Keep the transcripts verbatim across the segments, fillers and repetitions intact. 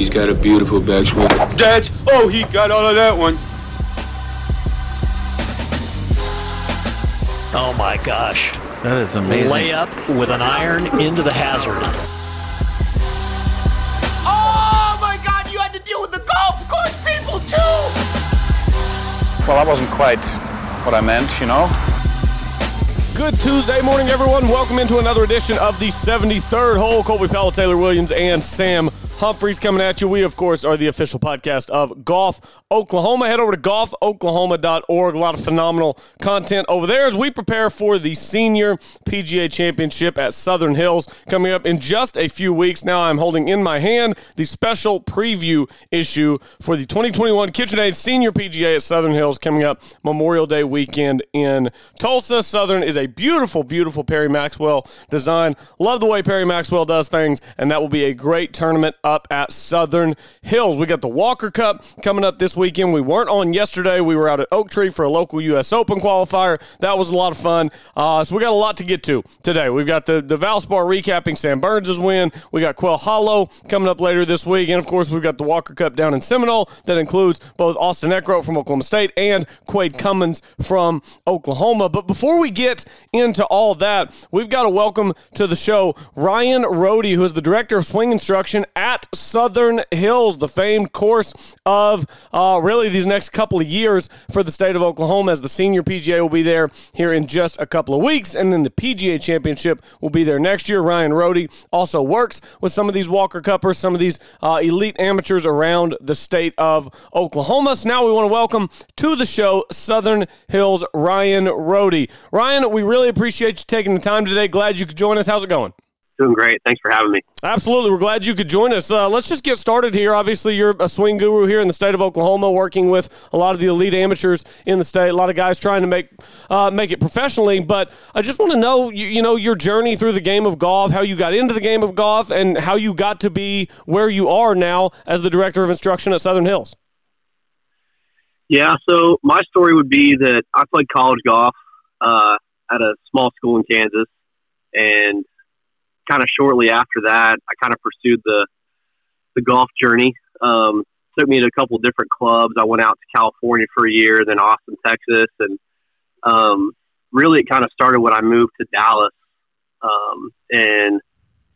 He's got a beautiful backswing. That's, oh, he got all of that one. Oh my gosh. That is amazing. Layup with an iron into the hazard. Oh my God, you had to deal with the golf course people too. Well, that wasn't quite what I meant, you know. Good Tuesday morning, everyone. Welcome into another edition of the seventy-third Hole. Colby Powell, Taylor Williams, and Sam Humphreys coming at you. We, of course, are the official podcast of Golf Oklahoma. Head over to golf oklahoma dot org. A lot of phenomenal content over there as we prepare for the Senior P G A Championship at Southern Hills coming up in just a few weeks. Now I'm holding in my hand the special preview issue for the twenty twenty-one KitchenAid Senior P G A at Southern Hills coming up Memorial Day weekend in Tulsa. Southern is a beautiful, beautiful Perry Maxwell design. Love the way Perry Maxwell does things, and that will be a great tournament up at Southern Hills. We got the Walker Cup coming up this weekend. We weren't on yesterday. We were out at Oak Tree for a local U S Open qualifier. That was a lot of fun. Uh, so we got a lot to get to today. We've got the, the Valspar recapping Sam Burns' win. We got Quail Hollow coming up later this week. And, of course, we've got the Walker Cup down in Seminole that includes both Austin Eckroat from Oklahoma State and Quade Cummins from Oklahoma. But before we get into all that, we've got to welcome to the show Ryan Rody, who is the Director of Swing Instruction at Southern Hills, the famed course of uh, really these next couple of years for the state of Oklahoma, as the Senior P G A will be there here in just a couple of weeks, and then the P G A Championship will be there next year. Ryan Rody also works with some of these Walker Cuppers, some of these uh, elite amateurs around the state of Oklahoma. So now we want to welcome to the show Southern Hills, Ryan Rody. Ryan, we really appreciate you taking the time today. Glad you could join us. How's it going? Doing great. Thanks for having me. Absolutely. We're glad you could join us. Uh, let's just get started here. Obviously, you're a swing guru here in the state of Oklahoma, working with a lot of the elite amateurs in the state, a lot of guys trying to make uh, make it professionally. But I just want to know, you, you know, your journey through the game of golf, how you got into the game of golf, and how you got to be where you are now as the Director of Instruction at Southern Hills. Yeah, so my story would be that I played college golf uh, at a small school in Kansas, and kind of shortly after that, I kind of pursued the the golf journey. Um, took me to a couple different clubs. I went out to California for a year, then Austin, Texas, and um, really it kind of started when I moved to Dallas um, in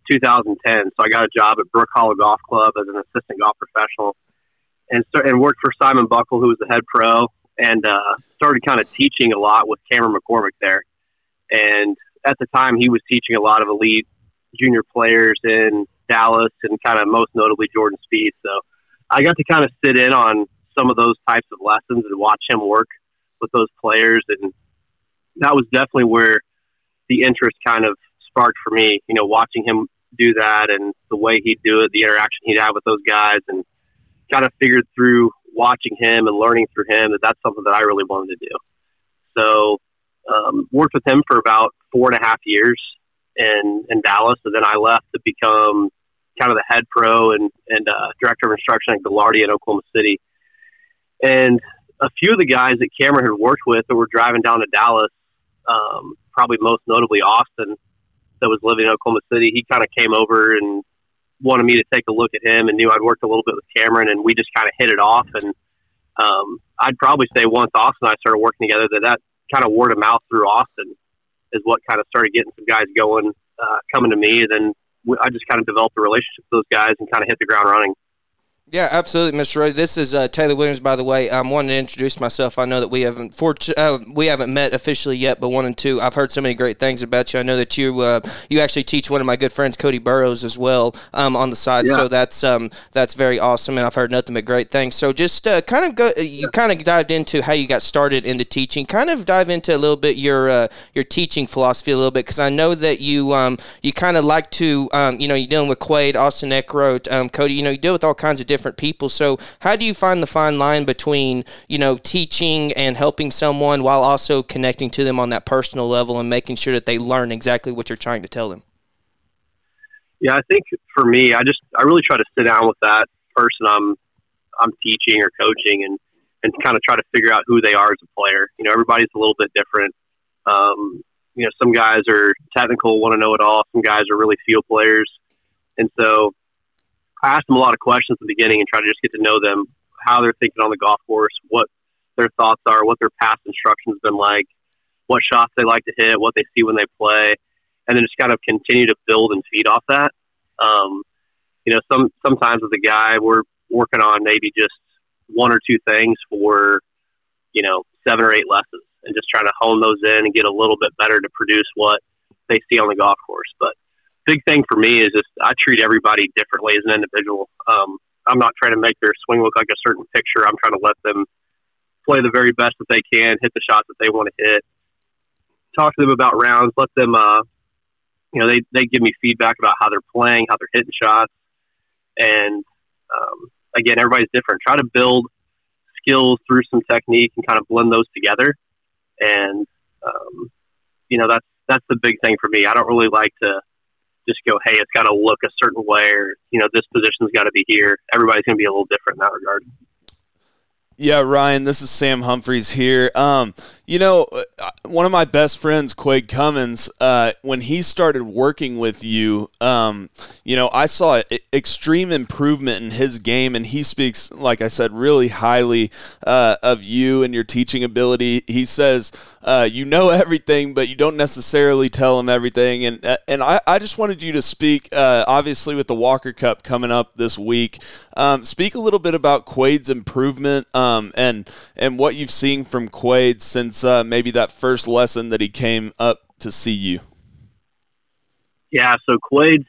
two thousand ten. So I got a job at Brook Hollow Golf Club as an assistant golf professional, and start, and worked for Simon Buckle, who was the head pro, and uh, started kind of teaching a lot with Cameron McCormick there. And at the time, he was teaching a lot of elite junior players in Dallas and kind of most notably Jordan Spieth. So I got to kind of sit in on some of those types of lessons and watch him work with those players. And that was definitely where the interest kind of sparked for me, you know, watching him do that and the way he'd do it, the interaction he'd have with those guys, and kind of figured through watching him and learning through him that that's something that I really wanted to do. So um, worked with him for about four and a half years in, in Dallas, and then I left to become kind of the head pro and, and uh, Director of Instruction at Gallardi in Oklahoma City. And a few of the guys that Cameron had worked with that were driving down to Dallas, um, probably most notably Austin, that was living in Oklahoma City, he kind of came over and wanted me to take a look at him and knew I'd worked a little bit with Cameron, and we just kind of hit it off. And um, I'd probably say once Austin and I started working together that that kind of word of mouth through Austin is what kind of started getting some guys going, uh, coming to me. And then I just kind of developed a relationship with those guys and kind of hit the ground running. Yeah, absolutely, Mister Rody. This is uh, Taylor Williams, by the way. I'm wanting to introduce myself. I know that we haven't fortu- uh, we haven't met officially yet, but wanted to. I've heard so many great things about you. I know that you uh, you actually teach one of my good friends, Cody Burrows, as well um, on the side. Yeah. So that's um, that's very awesome, and I've heard nothing but great things. So just uh, kind of go. You kind of dived into how you got started into teaching. Kind of dive into a little bit your uh, your teaching philosophy a little bit, because I know that you um, you kind of like to um, you know you're dealing with Quade, Austin Eckroat, um, Cody. You know you deal with all kinds of different different people. So how do you find the fine line between, you know, teaching and helping someone while also connecting to them on that personal level and making sure that they learn exactly what you're trying to tell them? Yeah, I think for me, I just, I really try to sit down with that person I'm, I'm teaching or coaching and, and kind of try to figure out who they are as a player. You know, everybody's a little bit different. Um, you know, some guys are technical, want to know it all. Some guys are really field players. And so asked them a lot of questions at the beginning and try to just get to know them, how they're thinking on the golf course, what their thoughts are, what their past instruction's been like, what shots they like to hit, what they see when they play, and then just kind of continue to build and feed off that. Um, you know, some sometimes as a guy, we're working on maybe just one or two things for, you know, seven or eight lessons and just trying to hone those in and get a little bit better to produce what they see on the golf course. But big thing for me is just I treat everybody differently as an individual. Um, I'm not trying to make their swing look like a certain picture. I'm trying to let them play the very best that they can, hit the shots that they want to hit, talk to them about rounds, let them, uh, you know, they, they give me feedback about how they're playing, how they're hitting shots. And, um, again, everybody's different. Try to build skills through some technique and kind of blend those together. And, um, you know, that's, that's the big thing for me. I don't really like to just go, hey, it's got to look a certain way, or, you know, this position's got to be here. Everybody's going to be a little different in that regard. Yeah, Ryan, this is Sam Humphreys here. Um, you know, one of my best friends, Quade Cummins, uh, when he started working with you, um, you know, I saw a, extreme improvement in his game, and he speaks, like I said, really highly uh, of you and your teaching ability. He says, uh, you know everything, but you don't necessarily tell him everything. And and I, I just wanted you to speak, uh, obviously, with the Walker Cup coming up this week. Um, speak a little bit about Quade's improvement um, and and what you've seen from Quade since uh, maybe that first lesson that he came up to see you. Yeah, so Quade's,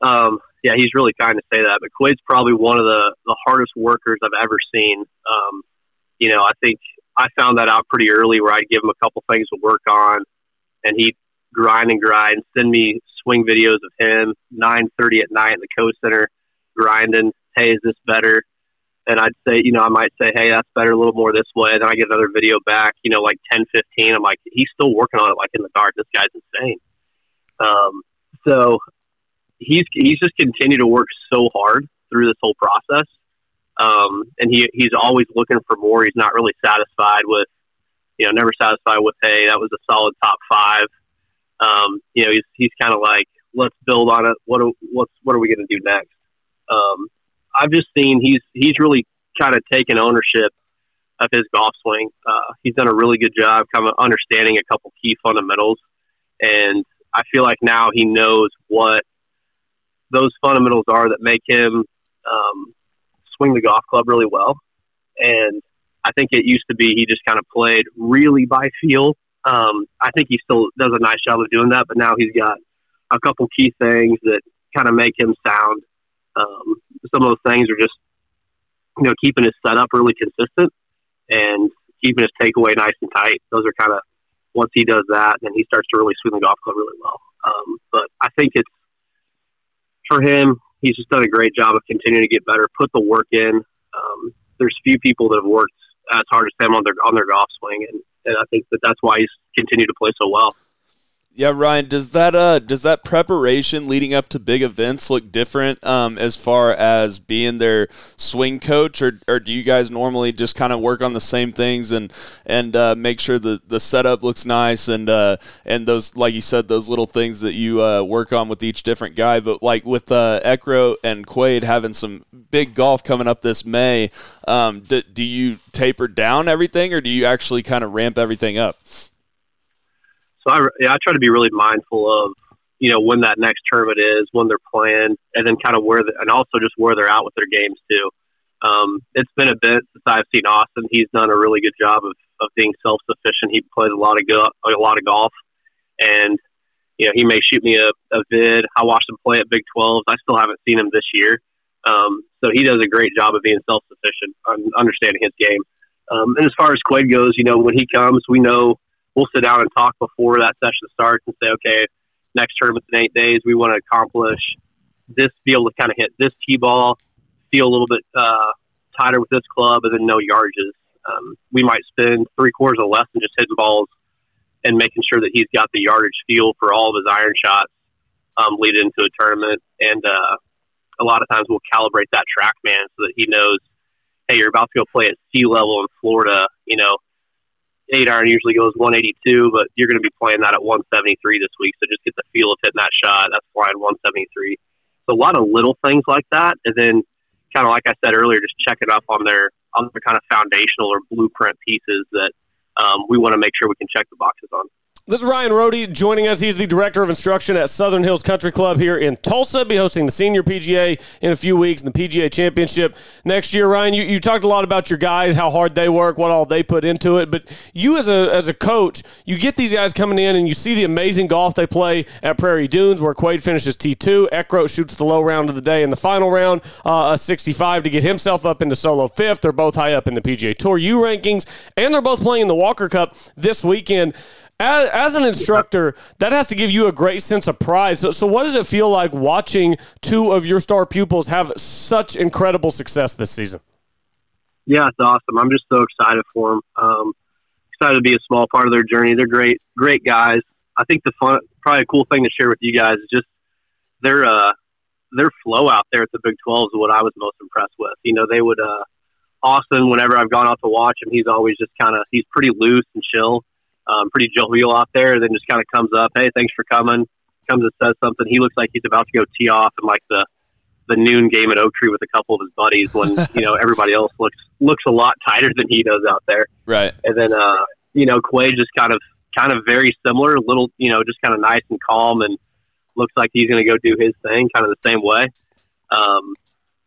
um, yeah, he's really kind to say that, but Quade's probably one of the, the hardest workers I've ever seen. Um, you know, I think I found that out pretty early where I'd give him a couple things to work on, and he'd grind and grind, send me swing videos of him, nine thirty at night at the Co Center, grinding, hey, is this better? And I'd say, you know, I might say, hey, that's better, a little more this way. And then I get another video back, you know, like ten, fifteen. I'm like, he's still working on it like in the dark. This guy's insane. Um, so he's he's just continued to work so hard through this whole process. Um, and he he's always looking for more. He's not really satisfied with, you know, never satisfied with, hey, that was a solid top five. Um, you know, he's he's kind of like, let's build on it. What, what's, what are we going to do next? Um, I've just seen he's he's really kind of taken ownership of his golf swing. Uh, he's done a really good job kind of understanding a couple key fundamentals, and I feel like now he knows what those fundamentals are that make him um, swing the golf club really well. And I think it used to be he just kind of played really by feel. Um, I think he still does a nice job of doing that, but now he's got a couple key things that kind of make him sound. Um, some of those things are just, you know, keeping his setup really consistent and keeping his takeaway nice and tight. Those are kind of, once he does that, then he starts to really swing the golf club really well. Um, but I think it's, for him, he's just done a great job of continuing to get better, put the work in. Um, there's few people that have worked as hard as him on their, on their golf swing. And, and I think that that's why he's continued to play so well. Yeah, Ryan, does that uh does that preparation leading up to big events look different um, as far as being their swing coach, or or do you guys normally just kind of work on the same things and and uh, make sure the, the setup looks nice and uh and those, like you said, those little things that you uh, work on with each different guy? But like with uh, Eckroat and Quade having some big golf coming up this May, um, do, do you taper down everything, or do you actually kind of ramp everything up? So I, yeah, I try to be really mindful of, you know, when that next tournament is, when they're playing, and then kind of where, the, and also just where they're at with their games too. Um, it's been a bit since I've seen Austin. He's done a really good job of, of being self-sufficient. He plays a lot of go, a lot of golf, and you know, he may shoot me a, a vid. I watched him play at Big twelve. I still haven't seen him this year, um, so he does a great job of being self-sufficient, on understanding his game. Um, and as far as Quade goes, you know, when he comes, we know. We'll sit down and talk before that session starts and say, okay, next tournament's in eight days. We want to accomplish this, be able to kind of hit this tee ball, feel a little bit uh, tighter with this club, and then no yardages. Um, we might spend three quarters or less than just hitting balls and making sure that he's got the yardage feel for all of his iron shots um, leading into a tournament. And uh, a lot of times we'll calibrate that track man so that he knows, hey, you're about to go play at sea level in Florida, you know, eight iron usually goes one eighty-two, but you're going to be playing that at one seventy-three this week. So just get the feel of hitting that shot. That's flying one seventy-three. So a lot of little things like that. And then kind of like I said earlier, just checking up on their, on their kind of foundational or blueprint pieces that um, we want to make sure we can check the boxes on. This is Ryan Rody joining us. He's the Director of Instruction at Southern Hills Country Club here in Tulsa. Be hosting the Senior P G A in a few weeks and the P G A Championship next year. Ryan, you, you talked a lot about your guys, how hard they work, what all they put into it. But you as a as a coach, you get these guys coming in and you see the amazing golf they play at Prairie Dunes where Quade finishes T two. Eckroat shoots the low round of the day in the final round, uh, a sixty-five to get himself up into solo fifth. They're both high up in the P G A Tour U rankings, and they're both playing in the Walker Cup this weekend. As, as an instructor, that has to give you a great sense of pride. So, so what does it feel like watching two of your star pupils have such incredible success this season? Yeah, it's awesome. I'm just so excited for them. Um, excited to be a small part of their journey. They're great, great guys. I think the fun, probably a cool thing to share with you guys is just their uh, their flow out there at the Big twelve is what I was most impressed with. You know, they would uh, Austin. Whenever I've gone out to watch him, he's always just kind of he's pretty loose and chill. Um, pretty jovial out there, and then just kind of comes up, hey, thanks for coming, comes and says something. He looks like he's about to go tee off in like the, the noon game at Oak Tree with a couple of his buddies when, you know, everybody else looks looks a lot tighter than he does out there. Right. And then, uh, you know, Quade just kind of kind of very similar, little, you know, just kind of nice and calm and looks like he's going to go do his thing kind of the same way. Um,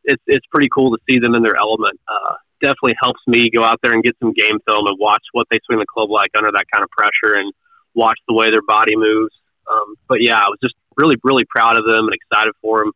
it's, it's pretty cool to see them in their element. Uh, definitely helps me go out there and get some game film and watch what they swing the club like under that kind of pressure and watch the way their body moves. Um, but yeah, I was just really, really proud of them and excited for them.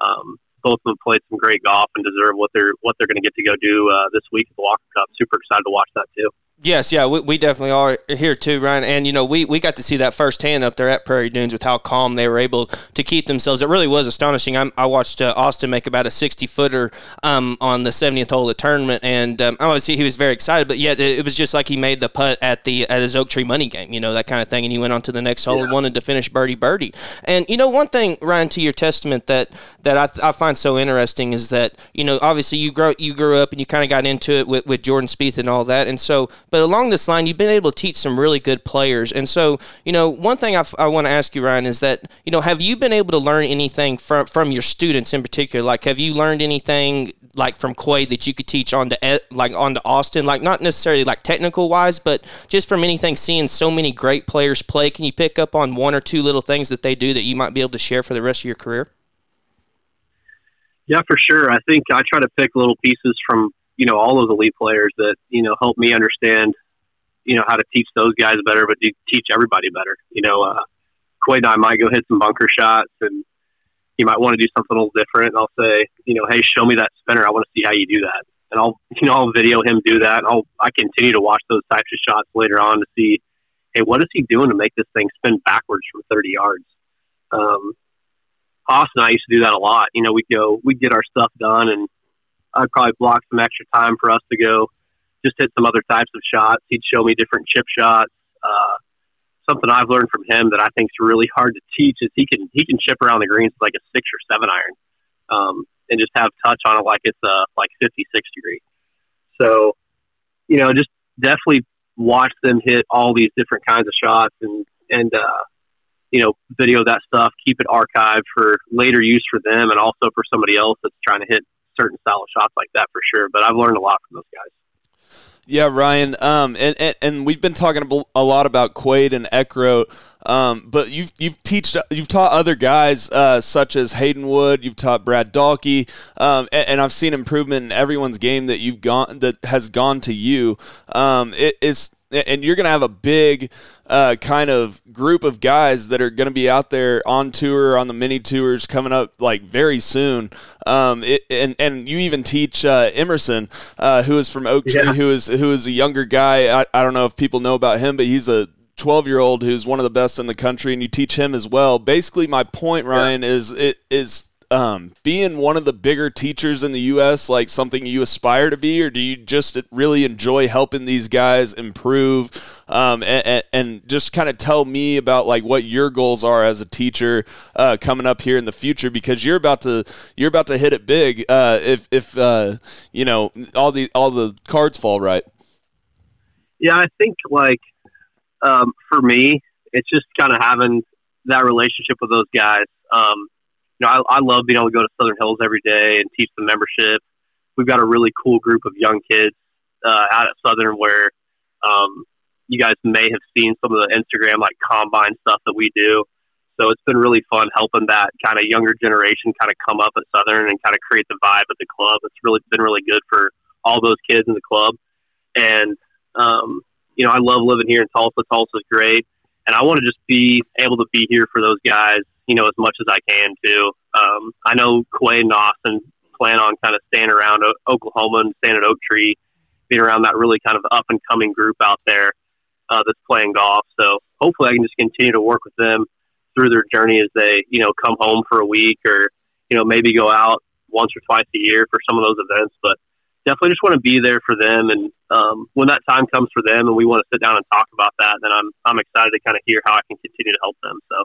Um, both of them played some great golf and deserve what they're, what they're going to get to go do uh, this week at the Walker Cup. Super excited to watch that too. Yes, yeah, we, we definitely are here too, Ryan. And, you know, we, we got to see that firsthand up there at Prairie Dunes with how calm they were able to keep themselves. It really was astonishing. I'm, I watched uh, Austin make about a sixty-footer um, on the seventieth hole of the tournament, and um, I want to see he was very excited, but yet it, it was just like he made the putt at the at his Oak Tree money game, you know, that kind of thing, and he went on to the next hole yeah. and wanted to finish birdie-birdie. And, you know, one thing, Ryan, to your testament that, that I, I find so interesting is that, you know, obviously you grow, you grew up and you kind of got into it with, with Jordan Spieth and all that, and so – but along this line, you've been able to teach some really good players. And so, you know, one thing I, f- I want to ask you, Ryan, is that, you know, have you been able to learn anything from, from your students in particular? Like, have you learned anything, like, from Quade that you could teach on to, like, on to Austin? Like, not necessarily, like, technical-wise, but just from anything, seeing so many great players play, can you pick up on one or two little things that they do that you might be able to share for the rest of your career? Yeah, for sure. I think I try to pick little pieces from, you know, all of the lead players that, you know, help me understand, you know, how to teach those guys better, but to teach everybody better. You know, uh, Quade and I might go hit some bunker shots and he might want to do something a little different. And I'll say, you know, hey, show me that spinner. I want to see how you do that. And I'll, you know, I'll video him do that. And I'll, I continue to watch those types of shots later on to see, hey, what is he doing to make this thing spin backwards from thirty yards? Um, Austin and I used to do that a lot. You know, we'd go, we'd get our stuff done and I'd probably block some extra time for us to go just hit some other types of shots. He'd show me different chip shots. Uh, something I've learned from him that I think is really hard to teach is he can he can chip around the greens like a six or seven iron um, and just have touch on it like it's a like fifty-six degree. So, you know, just definitely watch them hit all these different kinds of shots and, and uh, you know, video that stuff, keep it archived for later use for them and also for somebody else that's trying to hit certain style of shots like that for sure, but I've learned a lot from those guys. Yeah, Ryan, um, and, and, and we've been talking a lot about Quade and Eckroat, um, but you've you've teached you've taught other guys uh, such as Hayden Wood, you've taught Brad Dahlke, um, and, and I've seen improvement in everyone's game that you've gone that has gone to you. Um, it, it's and you're going to have a big uh, kind of group of guys that are going to be out there on tour, on the mini tours coming up like very soon. Um, it, and and you even teach uh, Emerson, uh, who is from Oak Tree, yeah. who is who is a younger guy. I, I don't know if people know about him, but he's a twelve-year-old who's one of the best in the country, and you teach him as well. Basically, my point, Ryan, yeah. is it is. Um, being one of the bigger teachers in the U S like something you aspire to be, or do you just really enjoy helping these guys improve um, and, and just kind of tell me about like what your goals are as a teacher uh, coming up here in the future, because you're about to you're about to hit it big uh, if, if uh, you know all the all the cards fall right. Yeah, I think like um, for me it's just kind of having that relationship with those guys. Um, you know, I, I love being able to go to Southern Hills every day and teach the membership. We've got a really cool group of young kids uh, out at Southern where um, you guys may have seen some of the Instagram, like, combine stuff that we do. So it's been really fun helping that kind of younger generation kind of come up at Southern and kind of create the vibe at the club. It's really been really good for all those kids in the club. And, um, you know, I love living here in Tulsa. Tulsa's great. And I want to just be able to be here for those guys, you know, as much as I can too. Um, I know Quade and Austin plan on kind of staying around o- Oklahoma and staying at Oak Tree, being around that really kind of up and coming group out there uh, that's playing golf. So hopefully I can just continue to work with them through their journey as they, you know, come home for a week or, you know, maybe go out once or twice a year for some of those events. But definitely just want to be there for them. And um, when that time comes for them and we want to sit down and talk about that, then I'm I'm excited to kind of hear how I can continue to help them. So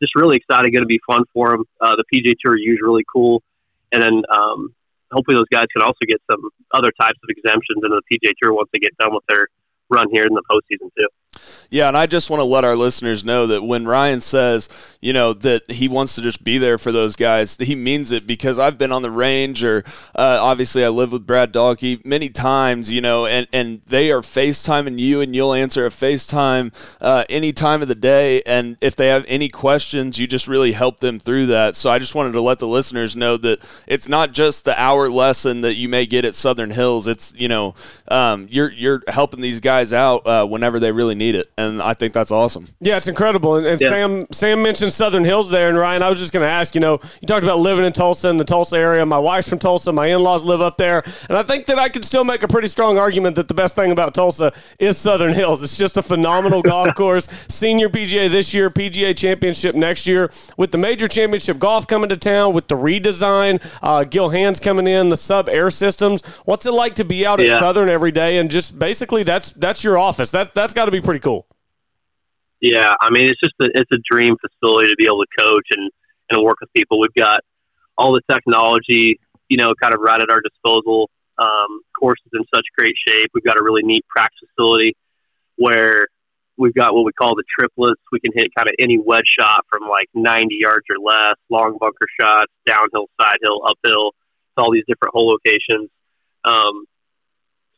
just really excited, going to be fun for them. Uh, the P G A Tour U is really cool. And then um, hopefully those guys can also get some other types of exemptions into the P G A Tour once they get done with their run here in the postseason too. Yeah, and I just want to let our listeners know that when Ryan says, you know, that he wants to just be there for those guys, he means it, because I've been on the range or uh, obviously I live with Brad Dahlke many times, you know, and, and they are FaceTiming you and you'll answer a FaceTime uh, any time of the day. And if they have any questions, you just really help them through that. So I just wanted to let the listeners know that it's not just the hour lesson that you may get at Southern Hills. It's, you know, um, you're, you're helping these guys out uh, whenever they really need it, and I think that's awesome. Yeah, it's incredible. And, and yeah. Sam Sam mentioned Southern Hills there, and Ryan, I was just going to ask, you know, you talked about living in Tulsa and the Tulsa area. My wife's from Tulsa. My in-laws live up there. And I think that I could still make a pretty strong argument that the best thing about Tulsa is Southern Hills. It's just a phenomenal golf course. Senior P G A this year, P G A Championship next year. With the Major Championship Golf coming to town, with the redesign, uh, Gil Hands coming in, the sub-air systems, what's it like to be out yeah. at Southern every day? And just basically that's that's your office. That, that's got to be pretty cool. Yeah, I mean, it's just a, it's a dream facility to be able to coach and, and work with people. We've got all the technology, you know, kind of right at our disposal. Um, course is in such great shape. We've got a really neat practice facility where we've got what we call the triplets. We can hit kind of any wedge shot from like ninety yards or less, long bunker shots, downhill, side hill, uphill, to all these different hole locations. Um,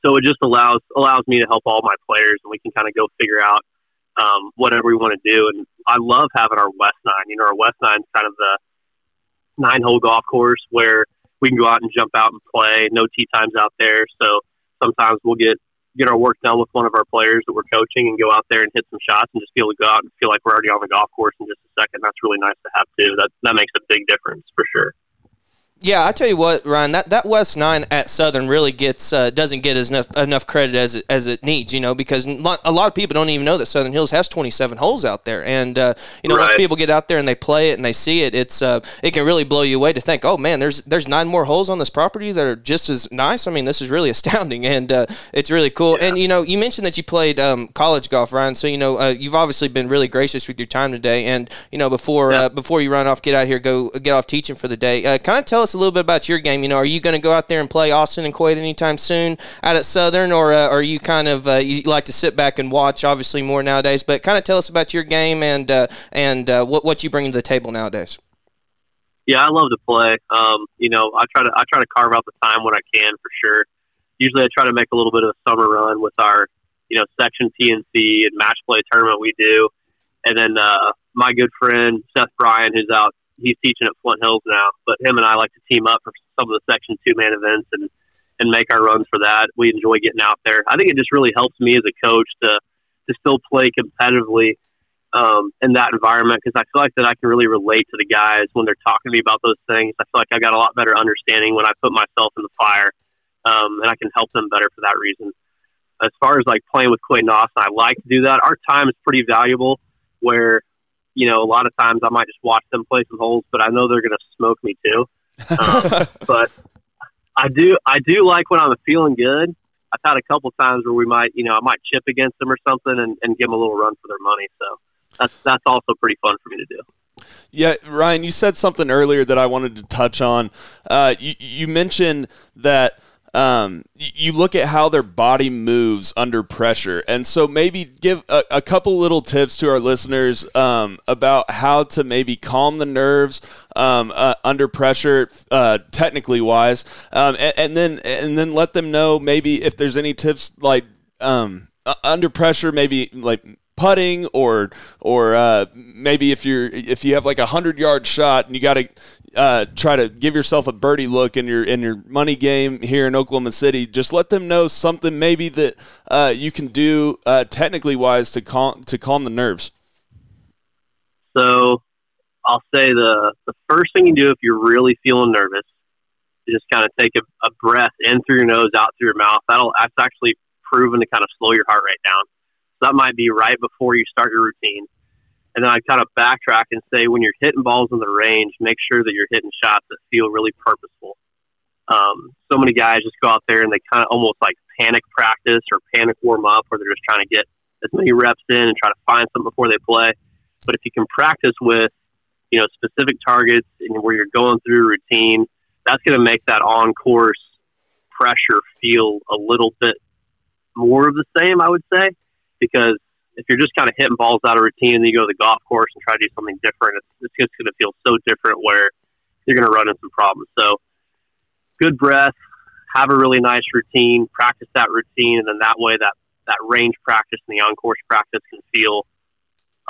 so it just allows allows me to help all my players, and we can kind of go figure out um, whatever we want to do. And I love having our West Nine. You know, our West Nine is kind of the nine-hole golf course where we can go out and jump out and play. No tee times out there. So sometimes we'll get, get our work done with one of our players that we're coaching and go out there and hit some shots and just be able to go out and feel like we're already on the golf course in just a second. That's really nice to have, too. That, that makes a big difference for sure. Yeah, I tell you what, Ryan, that, that West Nine at Southern really gets uh, doesn't get as enough enough credit as it, as it needs, you know, because a lot of people don't even know that Southern Hills has twenty-seven holes out there, and uh, you know, right. Once people get out there and they play it and they see it, it's uh, it can really blow you away to think, oh man, there's there's nine more holes on this property that are just as nice. I mean, this is really astounding, and uh, it's really cool. Yeah. And you know, you mentioned that you played um, college golf, Ryan, so you know uh, you've obviously been really gracious with your time today, and you know before yeah. uh, before you run off, get out here, go get off teaching for the day. Uh, kind of tell us a little bit about your game. You know, are you going to go out there and play Austin and Quade anytime soon out at Southern, or uh, are you kind of uh, you like to sit back and watch? Obviously, more nowadays, but kind of tell us about your game and uh, and uh, what what you bring to the table nowadays. Yeah, I love to play. Um, you know, I try to I try to carve out the time when I can for sure. Usually, I try to make a little bit of a summer run with our you know section P N C and match play tournament we do, and then uh, my good friend Seth Bryan, who's out. He's teaching at Flint Hills now, but him and I like to team up for some of the section two man events and, and make our runs for that. We enjoy getting out there. I think it just really helps me as a coach to, to still play competitively um, in that environment. Cause I feel like that I can really relate to the guys when they're talking to me about those things. I feel like I got a lot better understanding when I put myself in the fire um, and I can help them better for that reason. As far as like playing with Quade and Austin, I like to do that. Our time is pretty valuable where, you know, a lot of times I might just watch them play some holes, but I know they're going to smoke me too. Um, but I do, I do like when I'm feeling good. I've had a couple times where we might, you know, I might chip against them or something and, and give them a little run for their money. So that's, that's also pretty fun for me to do. Yeah, Ryan, you said something earlier that I wanted to touch on. Uh, you, you mentioned that, Um, you look at how their body moves under pressure. And so maybe give a, a couple little tips to our listeners um, about how to maybe calm the nerves um, uh, under pressure, uh, technically wise. Um, and, and then and then let them know maybe if there's any tips like um, uh, under pressure, maybe like putting or or uh, maybe if you're if you have like a hundred yard shot and you got to uh, try to give yourself a birdie look in your in your money game here in Oklahoma City, just let them know something maybe that uh, you can do uh, technically wise to calm to calm the nerves. So I'll say the the first thing you do if you're really feeling nervous is just kind of take a, a breath in through your nose, out through your mouth. That'll that's actually proven to kind of slow your heart rate down. That might be right before you start your routine. And then I kind of backtrack and say, when you're hitting balls in the range, make sure that you're hitting shots that feel really purposeful. Um, so many guys just go out there and they kind of almost like panic practice or panic warm up, where they're just trying to get as many reps in and try to find something before they play. But if you can practice with, you know, specific targets and where you're going through a routine, that's going to make that on course pressure feel a little bit more of the same, I would say. Because if you're just kind of hitting balls out of routine and then you go to the golf course and try to do something different, it's, it's just going to feel so different where you're going to run into some problems. So good breath, have a really nice routine, practice that routine, and then that way that, that range practice and the on-course practice can feel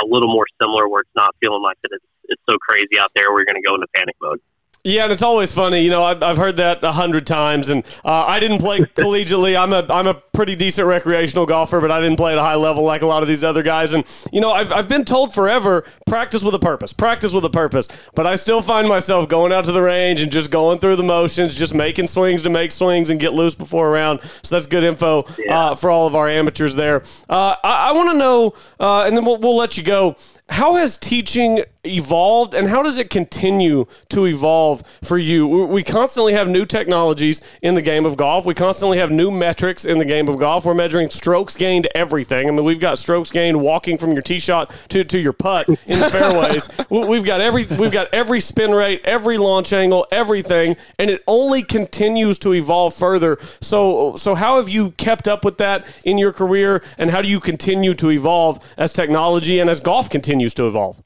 a little more similar, where it's not feeling like that it's, it's so crazy out there where you're going to go into panic mode. Yeah, and it's always funny, you know. I've, I've heard that a hundred times, and uh, I didn't play collegiately. I'm a I'm a pretty decent recreational golfer, but I didn't play at a high level like a lot of these other guys. And you know, I've I've been told forever, practice with a purpose, practice with a purpose. But I still find myself going out to the range and just going through the motions, just making swings to make swings and get loose before a round. So that's good info yeah. uh, for all of our amateurs there. Uh, I, I want to know, uh, and then we'll we'll let you go. How has teaching evolved, and how does it continue to evolve for you? We constantly have new technologies in the game of golf. We constantly have new metrics in the game of golf. We're measuring strokes gained everything. I mean, we've got strokes gained walking from your tee shot to, to your putt in the fairways. We've got every we've got every spin rate, every launch angle, everything, and it only continues to evolve further. So, so how have you kept up with that in your career, and how do you continue to evolve as technology and as golf continues to evolve?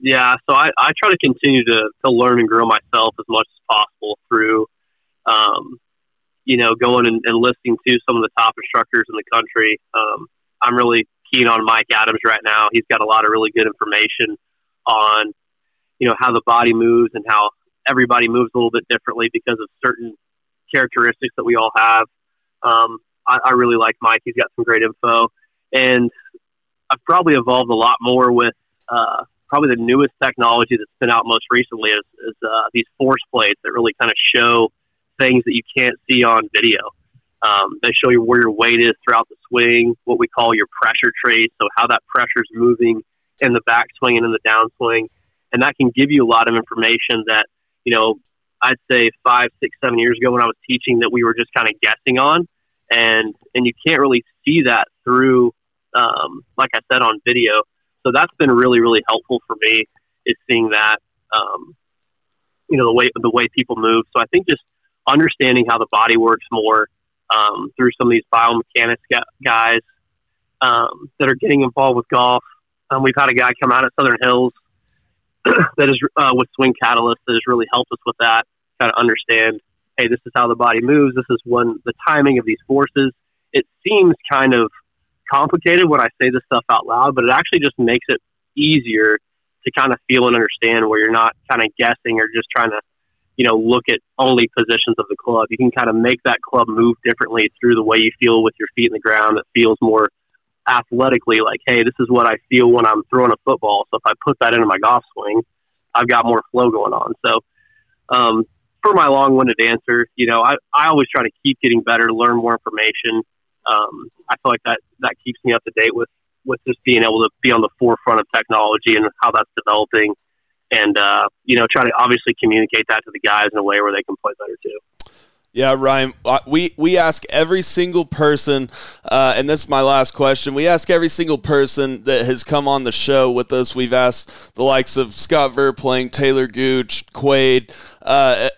Yeah, so I, I try to continue to, to learn and grow myself as much as possible through, um, you know, going and, and listening to some of the top instructors in the country. Um, I'm really keen on Mike Adams right now. He's got a lot of really good information on, you know, how the body moves and how everybody moves a little bit differently because of certain characteristics that we all have. Um, I, I really like Mike. He's got some great info. And I've probably evolved a lot more with uh, probably the newest technology that's been out most recently is, is uh, these force plates that really kind of show things that you can't see on video. Um, they show you where your weight is throughout the swing, what we call your pressure trace, so how that pressure is moving in the backswing and in the downswing. And that can give you a lot of information that, you know, I'd say five, six, seven years ago when I was teaching that we were just kind of guessing on. And, and you can't really see that through Um, like I said, on video. So that's been really, really helpful for me, is seeing that, um, you know, the way, the way people move. So I think just understanding how the body works more um, through some of these biomechanics guys um, that are getting involved with golf. Um, we've had a guy come out at Southern Hills that is uh, with Swing Catalyst that has really helped us with that, kind of understand, hey, this is how the body moves. This is when the timing of these forces. It seems kind of complicated when I say this stuff out loud, but it actually just makes it easier to kind of feel and understand, where you're not kind of guessing or just trying to, you know, look at only positions of the club. You can kind of make that club move differently through the way you feel with your feet in the ground. That feels more athletically like, hey, this is what I feel when I'm throwing a football. So if I put that into my golf swing, I've got more flow going on. So um, for my long-winded answer, you know, I, I always try to keep getting better, learn more information. Um, I feel like that, that keeps me up to date with, with just being able to be on the forefront of technology and how that's developing, and, uh, you know, try to obviously communicate that to the guys in a way where they can play better too. Yeah, Ryan, we, we ask every single person, uh, and this is my last question, we ask every single person that has come on the show with us. We've asked the likes of Scott Verplank, Taylor Gooch, Quade, uh,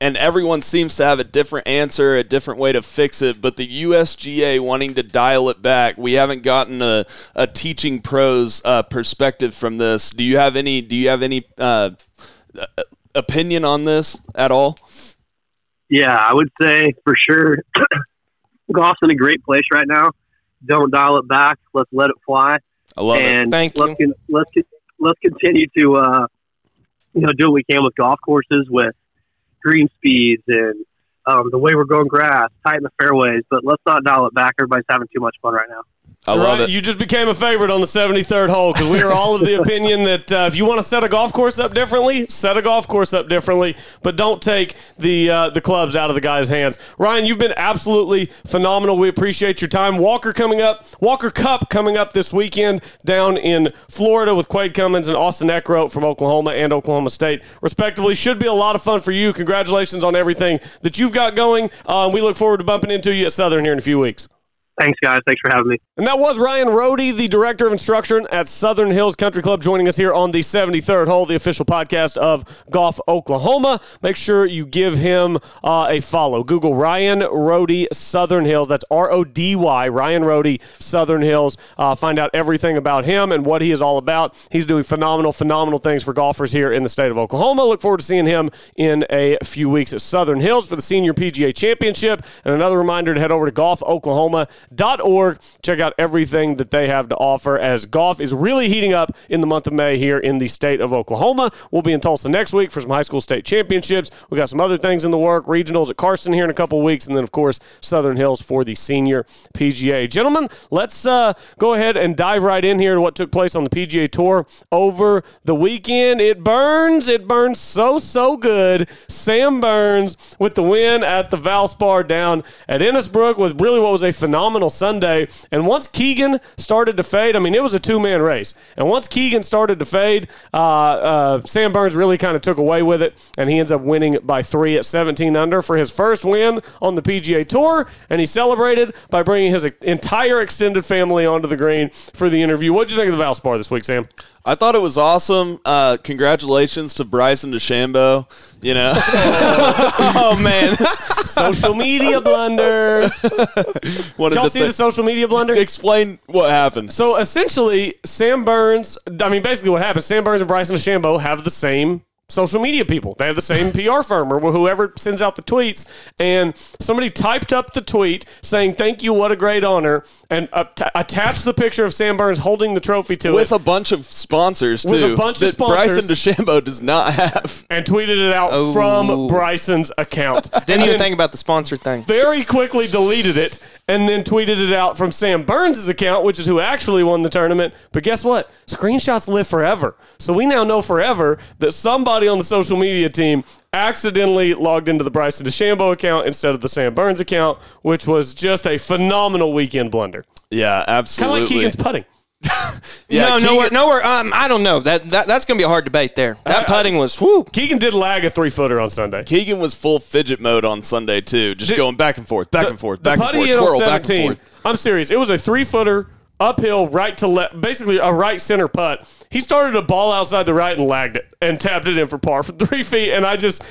and everyone seems to have a different answer, a different way to fix it, but the U S G A wanting to dial it back, we haven't gotten a, a teaching pros uh, perspective from this. Do you have any, do you have any uh, opinion on this at all? Yeah, I would say for sure golf's in a great place right now. Don't dial it back. Let's let it fly. I love and it. Thank let's you. Con- let's, con- let's continue to uh, you know, do what we can with golf courses, with green speeds and um, the way we're going grass, tighten the fairways. But let's not dial it back. Everybody's having too much fun right now. I love right. it. You just became a favorite on the seventy-third hole because we are all of the opinion that uh, if you want to set a golf course up differently, set a golf course up differently, but don't take the uh, the clubs out of the guy's hands. Ryan, you've been absolutely phenomenal. We appreciate your time. Walker coming up, Walker Cup coming up this weekend down in Florida with Quade Cummins and Austin Eckroat from Oklahoma and Oklahoma State, respectively. Should be a lot of fun for you. Congratulations on everything that you've got going. Uh, we look forward to bumping into you at Southern here in a few weeks. Thanks, guys. Thanks for having me. And that was Ryan Rody, the Director of Instruction at Southern Hills Country Club, joining us here on the seventy-third hole, the official podcast of Golf Oklahoma. Make sure you give him uh, a follow. Google Ryan Rody Southern Hills. That's R O D Y, Ryan Rody Southern Hills. Uh, find out everything about him and what he is all about. He's doing phenomenal, phenomenal things for golfers here in the state of Oklahoma. Look forward to seeing him in a few weeks at Southern Hills for the Senior P G A Championship. And another reminder to head over to Golf Oklahoma Dot org. Check out everything that they have to offer, as golf is really heating up in the month of May here in the state of Oklahoma. We'll be in Tulsa next week for some high school state championships. We got some other things in the work, regionals at Carson here in a couple weeks, and then, of course, Southern Hills for the Senior P G A. Gentlemen, let's uh, go ahead and dive right in here to what took place on the P G A Tour over the weekend. It burns. It burns so, so good. Sam Burns with the win at the Valspar down at Innisbrook with really what was a phenomenal Sunday. And once Keegan started to fade, I mean, it was a two-man race. And once Keegan started to fade, uh, uh, Sam Burns really kind of took away with it, and he ends up winning by three at seventeen under for his first win on the P G A Tour, and he celebrated by bringing his entire extended family onto the green for the interview. What did you think of the Valspar this week, Sam? I thought it was awesome. Uh, congratulations to Bryson DeChambeau. You know, oh man, social media blunder. Did y'all see the social media blunder? Explain what happened. So essentially, Sam Burns. I mean, basically, what happened? Sam Burns and Bryson DeChambeau have the same social media people. They have the same P R firm or whoever sends out the tweets. And somebody typed up the tweet saying, "Thank you, what a great honor," and at- attached the picture of Sam Burns holding the trophy to with it. With a bunch of sponsors, too. With a bunch that of sponsors. Bryson DeChambeau does not have. And tweeted it out oh. from Bryson's account. Didn't even think about the sponsor thing. Very quickly deleted it and then tweeted it out from Sam Burns' account, which is who actually won the tournament. But guess what? Screenshots live forever. So we now know forever that somebody on the social media team accidentally logged into the Bryson DeChambeau account instead of the Sam Burns account, which was just a phenomenal weekend blunder. Yeah, absolutely. Kind of like Keegan's putting. yeah, no, Keegan, nowhere, nowhere. Um, I don't know. That, that that's going to be a hard debate there. That I, putting was, whoo. Keegan did lag a three-footer on Sunday. Keegan was full fidget mode on Sunday, too, just did, going back and forth, back the, and forth, back and forth, twirl, back and forth. I'm serious. It was a three-footer, uphill, right to left, basically a right center putt. He started a ball outside the right and lagged it and tapped it in for par for three feet, and I just...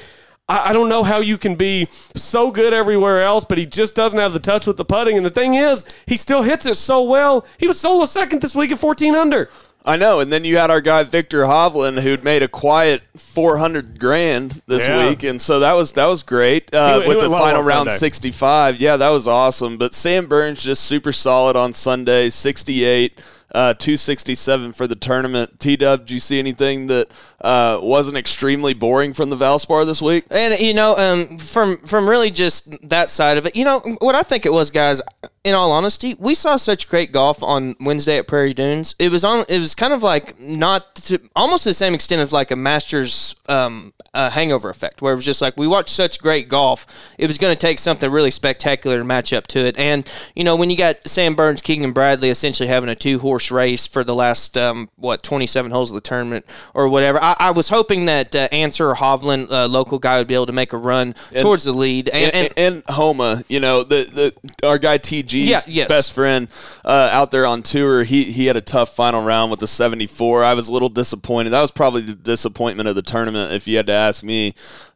I don't know how you can be so good everywhere else, but he just doesn't have the touch with the putting. And the thing is, he still hits it so well. He was solo second this week at fourteen under. I know, and then you had our guy Victor Hovland, who'd made a quiet four hundred grand this yeah. week, and so that was that was great uh, he, with he the final round Sunday. sixty-five. Yeah, that was awesome. But Sam Burns just super solid on Sunday, sixty-eight. Uh, two sixty-seven for the tournament. T-Dub, did you see anything that uh, wasn't extremely boring from the Valspar this week? And, you know, um, from from really just that side of it, you know, what I think it was, guys, in all honesty, we saw such great golf on Wednesday at Prairie Dunes. It was on. It was kind of like not to, almost to the same extent of like a Masters um, uh, hangover effect, where it was just like we watched such great golf. It was going to take something really spectacular to match up to it. And, you know, when you got Sam Burns, Keegan Bradley essentially having a two-horse horse race for the last, um, what, twenty-seven holes of the tournament or whatever. I, I was hoping that uh, Answer or Hovland, uh, local guy, would be able to make a run and, towards the lead. And, and, and, and Homa, you know, the, the our guy T G's yeah, yes. best friend uh, out there on tour, he, he had a tough final round with the seventy-four. I was a little disappointed. That was probably the disappointment of the tournament, if you had to ask me,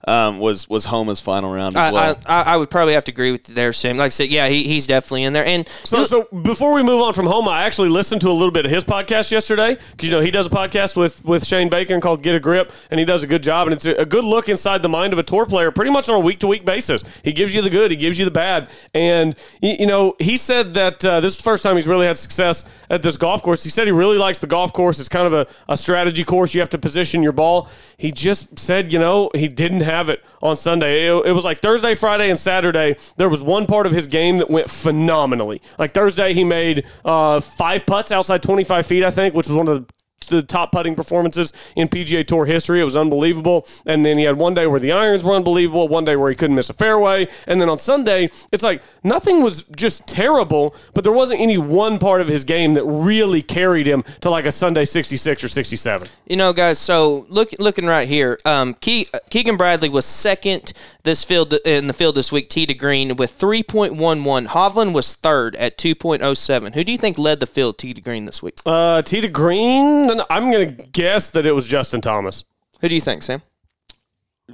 um, was, was Homa's final round as I, well. I, I, I would probably have to agree with you there, Sam. Like I said, yeah, he, he's definitely in there. And so, so before we move on from Homa, I actually listened to a little bit of his podcast yesterday because, you know, he does a podcast with, with Shane Bacon called Get a Grip, and he does a good job. And it's a good look inside the mind of a tour player pretty much on a week-to-week basis. He gives you the good. He gives you the bad. And, you know, he said that uh, this is the first time he's really had success at this golf course. He said he really likes the golf course. It's kind of a, a strategy course. You have to position your ball. He just said, you know, he didn't have it on Sunday. It, it was like Thursday, Friday, and Saturday. There was one part of his game that went phenomenally. Like Thursday, he made uh, five putts outside twenty-five feet, I think, which was one of the the top putting performances in P G A Tour history. It was unbelievable. And then he had one day where the irons were unbelievable, one day where he couldn't miss a fairway. And then on Sunday, it's like nothing was just terrible, but there wasn't any one part of his game that really carried him to like a Sunday sixty-six or sixty-seven. You know, guys, so look, looking right here, um, Ke- Keegan Bradley was second this field in the field this week, tee to green, with three point one one. Hovland was third at two point oh seven. Who do you think led the field tee to green this week? Uh, tee to green... I'm going to guess that it was Justin Thomas. Who do you think, Sam?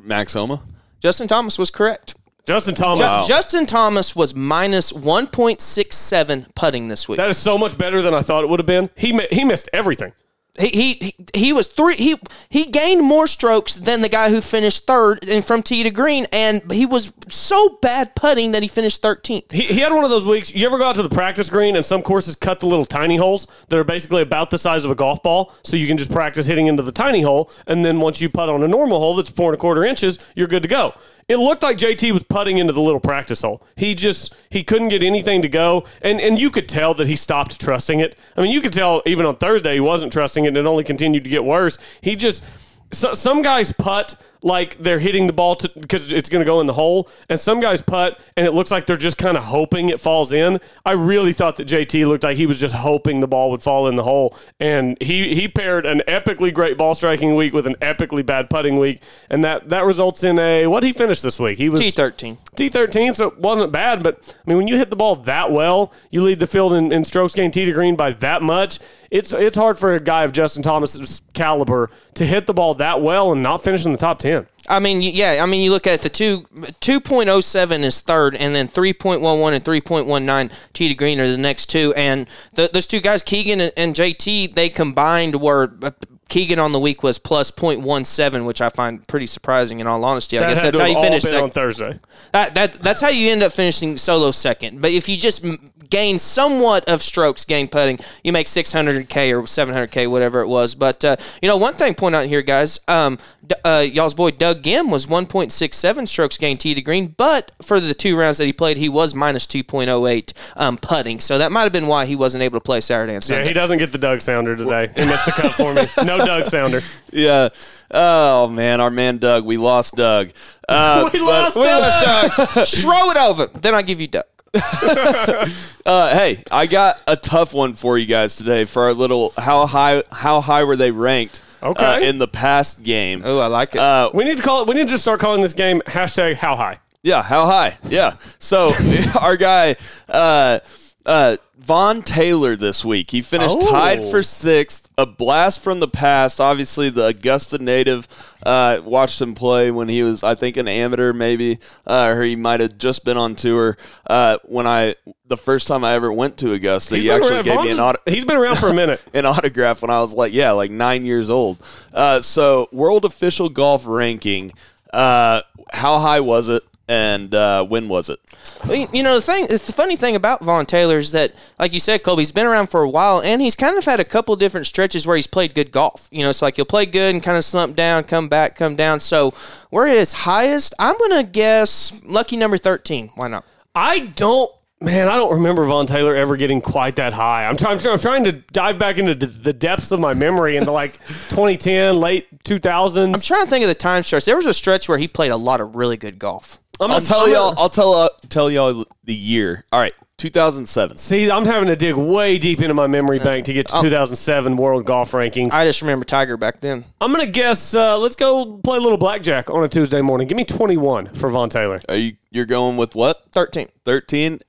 Max Homa. Justin Thomas was correct. Justin Thomas. Just, wow. Justin Thomas was minus one point six seven putting this week. That is so much better than I thought it would have been. He he missed everything. He he he was three. He he gained more strokes than the guy who finished third and from tee to green, and he was so bad putting that he finished thirteenth. He, he had one of those weeks. You ever go out to the practice green and some courses cut the little tiny holes that are basically about the size of a golf ball, so you can just practice hitting into the tiny hole, and then once you putt on a normal hole that's four and a quarter inches, you're good to go. It looked like J T was putting into the little practice hole. He just, he couldn't get anything to go. And and you could tell that he stopped trusting it. I mean, you could tell even on Thursday he wasn't trusting it, and it only continued to get worse. He just, so, some guys putt like they're hitting the ball to, because it's going to go in the hole. And some guys putt, and it looks like they're just kind of hoping it falls in. I really thought that J T looked like he was just hoping the ball would fall in the hole. And he, he paired an epically great ball striking week with an epically bad putting week. And that, that results in a, what did he finish this week? He was T thirteen. T thirteen, so it wasn't bad. But, I mean, when you hit the ball that well, you lead the field in, in strokes gained tee to green by that much. It's it's hard for a guy of Justin Thomas's caliber to hit the ball that well and not finish in the top ten. I mean, yeah, I mean, you look at the two, two point oh seven is third, and then three point one one and three point one nine tee to green are the next two. And the, those two guys, Keegan and, and J T, they combined were uh, – Keegan on the week was plus point one seven, which I find pretty surprising in all honesty. I that guess that's how you finish second. On Thursday. That, that, that's how you end up finishing solo second. But if you just gain somewhat of strokes, gain putting, you make six hundred K or seven hundred K, whatever it was. But, uh, you know, one thing to point out here, guys, um, uh, y'all's boy Doug Gim was one point six seven strokes gained tee to green, but for the two rounds that he played, he was minus two point oh eight um, putting. So that might have been why he wasn't able to play Saturday and Sunday. Yeah, he doesn't get the Doug sounder today. He missed the cut for me. No Doug sounder. Yeah. Oh, man. Our man, Doug. We lost Doug. Uh, we lost Doug. We lost Doug. Throw it over. Then I give you Doug. uh, hey, I got a tough one for you guys today for our little how high how high were they ranked okay. uh, in the past game. Oh, I like it. Uh, we need to call it. We need to just start calling this game hashtag how high. Yeah. How high. Yeah. So our guy uh, uh, Vaughn Taylor this week, he finished oh. tied for sixth. A blast from the past. Obviously, the Augusta native uh, watched him play when he was, I think, an amateur maybe, uh, or he might have just been on tour uh, when I the first time I ever went to Augusta. He's he actually around, gave Vaughn's, me an autograph. He's been around for a minute. An autograph when I was like, yeah, like nine years old. Uh, so, World Official Golf Ranking. Uh, how high was it? And uh, when was it? You know, the thing, it's the funny thing about Vaughn Taylor is that, like you said, Colby, he's been around for a while, and he's kind of had a couple different stretches where he's played good golf. You know, it's like he'll play good and kind of slump down, come back, come down. So where his highest, I'm going to guess lucky number thirteen. Why not? I don't. Man, I don't remember Vaughn Taylor ever getting quite that high. I'm, try- I'm, try- I'm trying to dive back into d- the depths of my memory into like twenty ten, late two thousands. I'm trying to think of the time stretch. There was a stretch where he played a lot of really good golf. I'm I'll tell sure. y'all. I'll tell uh, tell y'all the year. All right, two thousand seven. See, I'm having to dig way deep into my memory bank to get to two thousand seven World Golf Rankings. I just remember Tiger back then. I'm going to guess, uh, let's go play a little blackjack on a Tuesday morning. Give me twenty-one for Vaughn Taylor. Are you, you're going with what? thirteen. thirteen?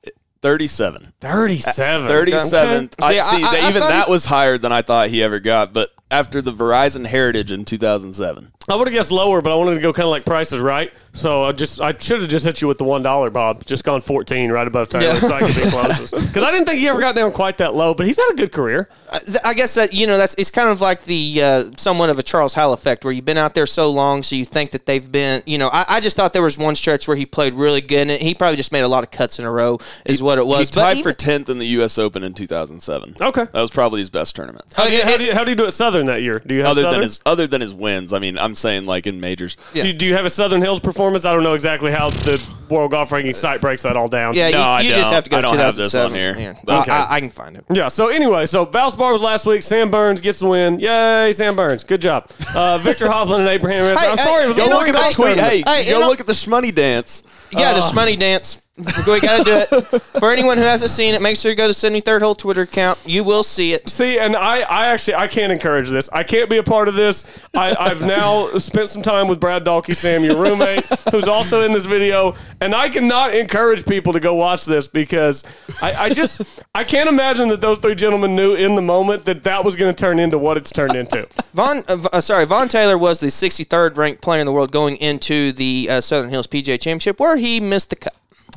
thirty-seven. thirty-seven. thirty-seven. Okay. I, see, I, I, even I that he, was higher than I thought he ever got, but after the Verizon Heritage in two thousand seven. I would have guessed lower, but I wanted to go kind of like Price is Right. So I just I should have just hit you with the one dollar, Bob. Just gone fourteen right above Taylor, yeah. So I could be closest. Because I didn't think he ever got down quite that low, but he's had a good career. I, I guess that, you know, that's it's kind of like the uh, somewhat of a Charles Howell effect where you've been out there so long, so you think that they've been, you know, I, I just thought there was one stretch where he played really good, and he probably just made a lot of cuts in a row is he, what it was. He tied even, for tenth in the U S Open in two thousand seven. Okay. That was probably his best tournament. How do you, how do you, how do, you do at Southern that year? Do you have other Southern? Than his, other than his wins. I mean, I'm saying like in majors. Yeah. Do, do you have a Southern Hills performance? I don't know exactly how the World Golf Ranking site breaks that all down. Yeah, no, you, I you just have to go I to don't have this on here. Yeah. But okay. I, I can find it. Yeah, so anyway, so Valspar was last week. Sam Burns gets the win. Yay, Sam Burns. Good job. Uh, Victor Hovland and Abraham. Hey, I'm hey, sorry. Hey, go look at the tweet. Hey, hey go look at the Shmoney dance. Yeah, uh, the Shmoney dance. We got to do it. For anyone who hasn't seen it, make sure you go to seventy-third Hole Twitter account. You will see it. See, and I, I actually, I can't encourage this. I can't be a part of this. I, I've now spent some time with Brad Dahlke, Sam, your roommate, who's also in this video, and I cannot encourage people to go watch this because I, I just, I can't imagine that those three gentlemen knew in the moment that that was going to turn into what it's turned into. Vaughn, uh, sorry, Vaughn Taylor was the sixty-third ranked player in the world going into the uh, Southern Hills P G A Championship where he missed the cut.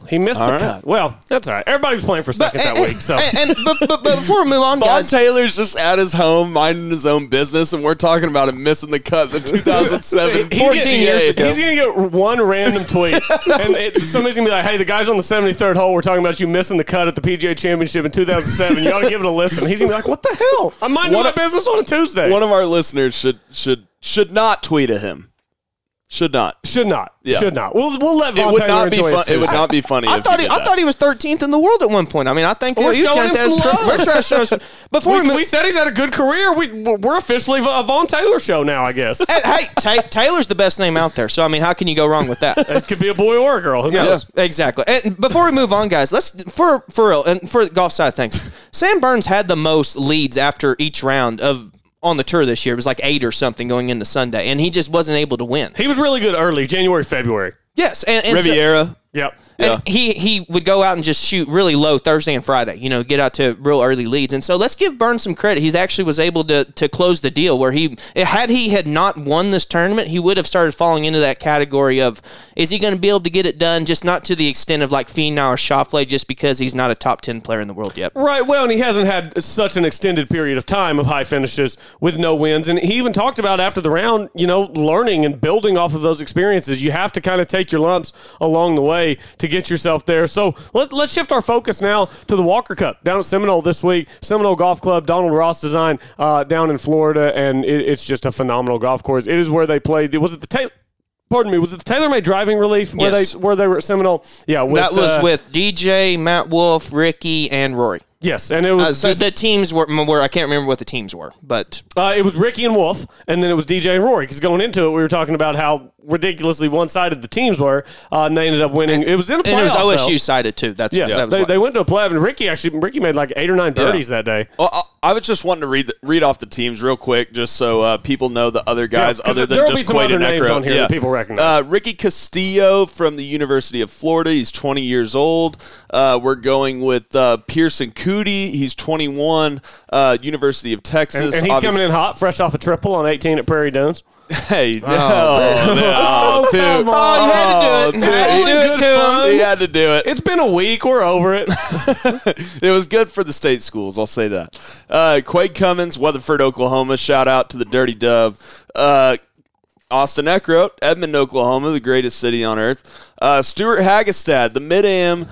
He missed all the right. cut. Well, that's all right. Everybody was playing for second but, that and, week. So, and, and, but, but, but before we move on, Vaughn guys. Taylor's just at his home, minding his own business, and we're talking about him missing the cut in two thousand seven. fourteen getting, years ago. He's going to get one random tweet, and it, somebody's going to be like, hey, the guys on the seventy-third hole were talking about you missing the cut at the P G A Championship in two thousand seven. You ought to give it a listen. He's going to be like, what the hell? I'm minding one my of, business on a Tuesday. One of our listeners should should should not tweet at him. Should not. Should not. Yeah. Should not. We'll we'll let Vaughn Taylor enjoy his Tuesday. It would not be funny. I, I, thought, he, I thought he was thirteenth in the world at one point. I mean, I think well, you that as we're trying to show us. Before we, we, we said he's had a good career. We we're officially a Vaughn Taylor show now, I guess. Hey, hey t- Taylor's the best name out there. So I mean, how can you go wrong with that? It could be a boy or a girl. Who knows? Yeah, exactly. And before we move on, guys, let's for for real and for the golf side of things. Sam Burns had the most leads after each round of. On the tour this year. It was like eight or something going into Sunday, and he just wasn't able to win. He was really good early, January, February. Yes. And, and Riviera. So, yep. And yeah. he, he would go out and just shoot really low Thursday and Friday, you know, get out to real early leads. And so let's give Burns some credit. He actually was able to to close the deal where he, had he had not won this tournament, he would have started falling into that category of, is he going to be able to get it done? Just not to the extent of like Finau or Schauffele just because he's not a top ten player in the world yet. Right. Well, and he hasn't had such an extended period of time of high finishes with no wins. And he even talked about after the round, you know, learning and building off of those experiences. You have to kind of take your lumps along the way to get yourself there. So let's let's shift our focus now to the Walker Cup down at Seminole this week. Seminole Golf Club, Donald Ross Design uh, down in Florida, and it, it's just a phenomenal golf course. It is where they played. It was at the Taylor. Pardon me. Was it the Taylor May Driving Relief where yes. they where they were at Seminole? Yeah, with, that was uh, with D J, Matt Wolf, Ricky, and Rory. Yes, and it was uh, so just, the teams were, were. I can't remember what the teams were, but uh, it was Ricky and Wolf, and then it was D J and Rory. Because going into it, we were talking about how ridiculously one-sided the teams were, uh, and they ended up winning. And, it was in a playoff. And it was O S U sided too. That's yeah. That was they, they went to a playoff, and Ricky actually Ricky made like eight or nine birdies yeah. that day. Well, I, I was just wanting to read the, read off the teams real quick, just so uh, people know the other guys yeah, other than just Quade and Eckroat. There will be some other names on here yeah. that people recognize. Uh, Ricky Castillo from the University of Florida. He's twenty years old. Uh, we're going with uh, Pearson Coody. He's twenty-one, uh, University of Texas. And, and he's obviously. Coming in hot, fresh off a triple on eighteen at Prairie Dunes. Hey, no. Oh, no. Oh, come on. Oh, you had to do it. You had to do it to him. He had to do it. It's been a week. We're over it. It was good for the state schools, I'll say that. Uh, Quade Cummins, Weatherford, Oklahoma. Shout out to the Dirty Dove. Uh, Austin Eckroat, Edmond, Oklahoma, the greatest city on earth. Uh, Stuart Hagestad, the mid-am.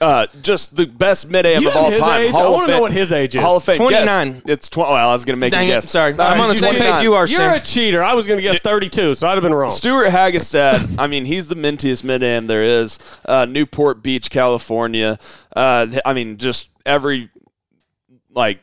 Uh, just the best mid-am of all time. I want to know what his age is. Hall of Fame. twenty-nine. Guess. It's tw- well, I was going to make Dang you guess. It, sorry. All I'm right, on the same page you are, Sam. You're a cheater. I was going to guess thirty-two, so I'd have been wrong. Stuart Hagestad, I mean, he's the mintiest mid-am there is. Uh, Newport Beach, California. Uh, I mean, just every, like,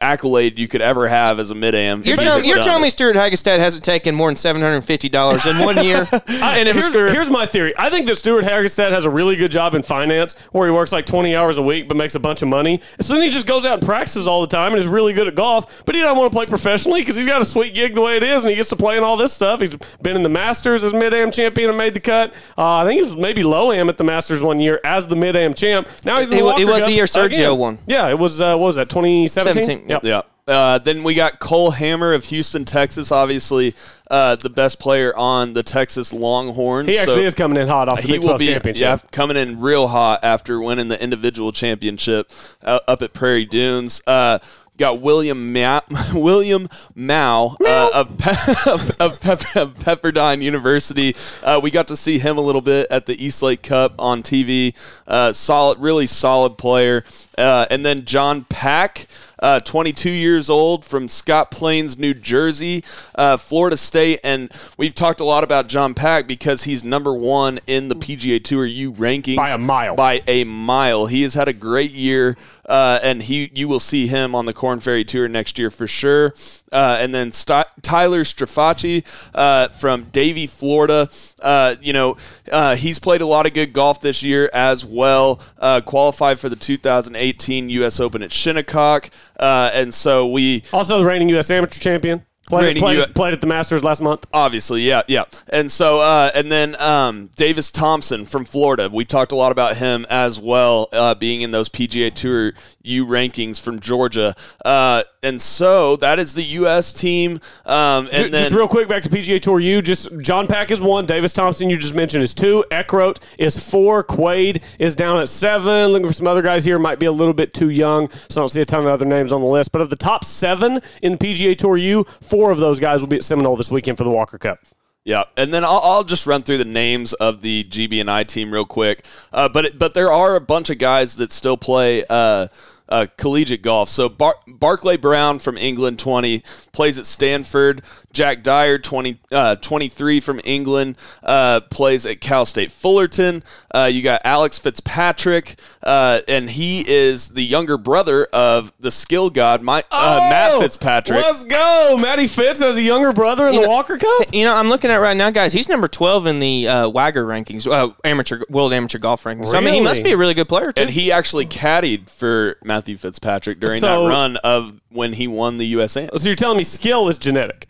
accolade you could ever have as a mid-am. You're, tell, you're telling me Stuart Hagestad hasn't taken more than seven hundred fifty dollars in one year? I, and here's, here's my theory. I think that Stuart Hagestad has a really good job in finance where he works like twenty hours a week but makes a bunch of money. So then he just goes out and practices all the time and is really good at golf, but he doesn't want to play professionally because he's got a sweet gig the way it is and he gets to play in all this stuff. He's been in the Masters as mid-am champion and made the cut. Uh, I think he was maybe low-am at the Masters one year as the mid-am champ. Now he's in the Walker Cup. It was the year Sergio again. won. Yeah, it was, uh, what was that, twenty seventeen? seventeen Yep. Yeah. Uh, then we got Cole Hammer of Houston, Texas. Obviously, uh, the best player on the Texas Longhorns. He actually so is coming in hot off the Big twelve be, championship. Yeah, coming in real hot after winning the individual championship uh, up at Prairie Dunes. Uh, got William Ma- William Mao uh, of, Pe- of, Pe- of Pepperdine University. Uh, we got to see him a little bit at the Eastlake Cup on T V. Uh, solid, really solid player. Uh, and then John Pack. Uh, twenty-two years old from Scott Plains, New Jersey, uh, Florida State. And we've talked a lot about John Pack because he's number one in the P G A Tour U rankings. By a mile. By a mile. He has had a great year, uh, and he you will see him on the Corn Ferry Tour next year for sure. Uh, and then St- Tyler Strafacci uh, from Davie, Florida. Uh, you know, uh, he's played a lot of good golf this year as well. Uh, qualified for the two thousand eighteen U S Open at Shinnecock. Uh, and so we also the reigning U S amateur champion played, played, U- played at the Masters last month, obviously. Yeah. Yeah. And so, uh, and then, um, Davis Thompson from Florida, we talked a lot about him as well, uh, being in those P G A Tour U rankings from Georgia. Uh, And so that is the U S team. Um, and just, then, just real quick, back to P G A Tour U. Just John Pack is one. Davis Thompson, you just mentioned, is two. Eckroat is four. Quade is down at seven. Looking for some other guys here. Might be a little bit too young, so I don't see a ton of other names on the list. But of the top seven in P G A Tour U, four of those guys will be at Seminole this weekend for the Walker Cup. Yeah, and then I'll, I'll just run through the names of the G B and I team real quick. Uh, but it, but there are a bunch of guys that still play uh, – Uh, collegiate golf. So Bar- Barclay Brown from England, twenty, plays at Stanford. Jack Dyer, twenty, uh, twenty-three from England, uh, plays at Cal State Fullerton. Uh, you got Alex Fitzpatrick, uh, and he is the younger brother of the skill god, my, uh, oh, Matt Fitzpatrick. Let's go! Matty Fitz has a younger brother in you the know, Walker Cup? You know, I'm looking at right now, guys, he's number twelve in the uh, Wagger rankings, uh, amateur world amateur golf rankings. Really? So, I mean, he must be a really good player, too. And he actually caddied for Matt Matthew Fitzpatrick during so, that run of when he won the U S A. So you're telling me skill is genetic,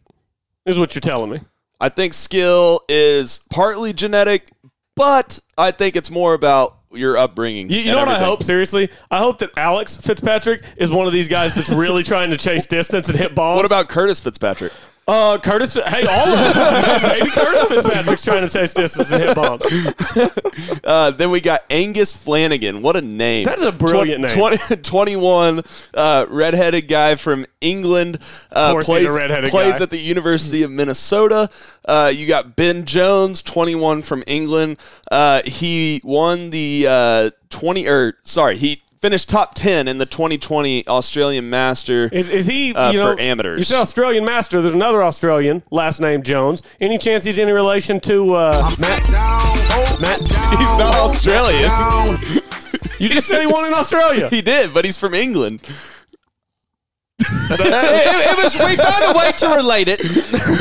is what you're telling me. I think skill is partly genetic, but I think it's more about your upbringing. You, you know what everything. I hope, seriously? I hope that Alex Fitzpatrick is one of these guys that's really trying to chase distance and hit balls. What about Curtis Fitzpatrick? Uh, Curtis, hey, all of them. Maybe Curtis Fitzpatrick's trying to chase distance and hit bombs. Uh, then we got Angus Flanagan. What a name. That's a brilliant twenty, name. twenty, twenty-one, uh, redheaded guy from England. Uh, of course plays, he's a redheaded plays guy. Plays at the University of Minnesota. Uh, you got Ben Jones, twenty-one, from England. Uh, he won the uh, twenty, or sorry, he finished top ten in the twenty twenty Australian Master is, is he, uh, you know, for amateurs. You said Australian Master. There's another Australian, last name Jones. Any chance he's in relation to uh, Matt? Matt? He's not Australian. You just said he won in Australia. He did, but he's from England. it, it, it was, we found a way to relate it.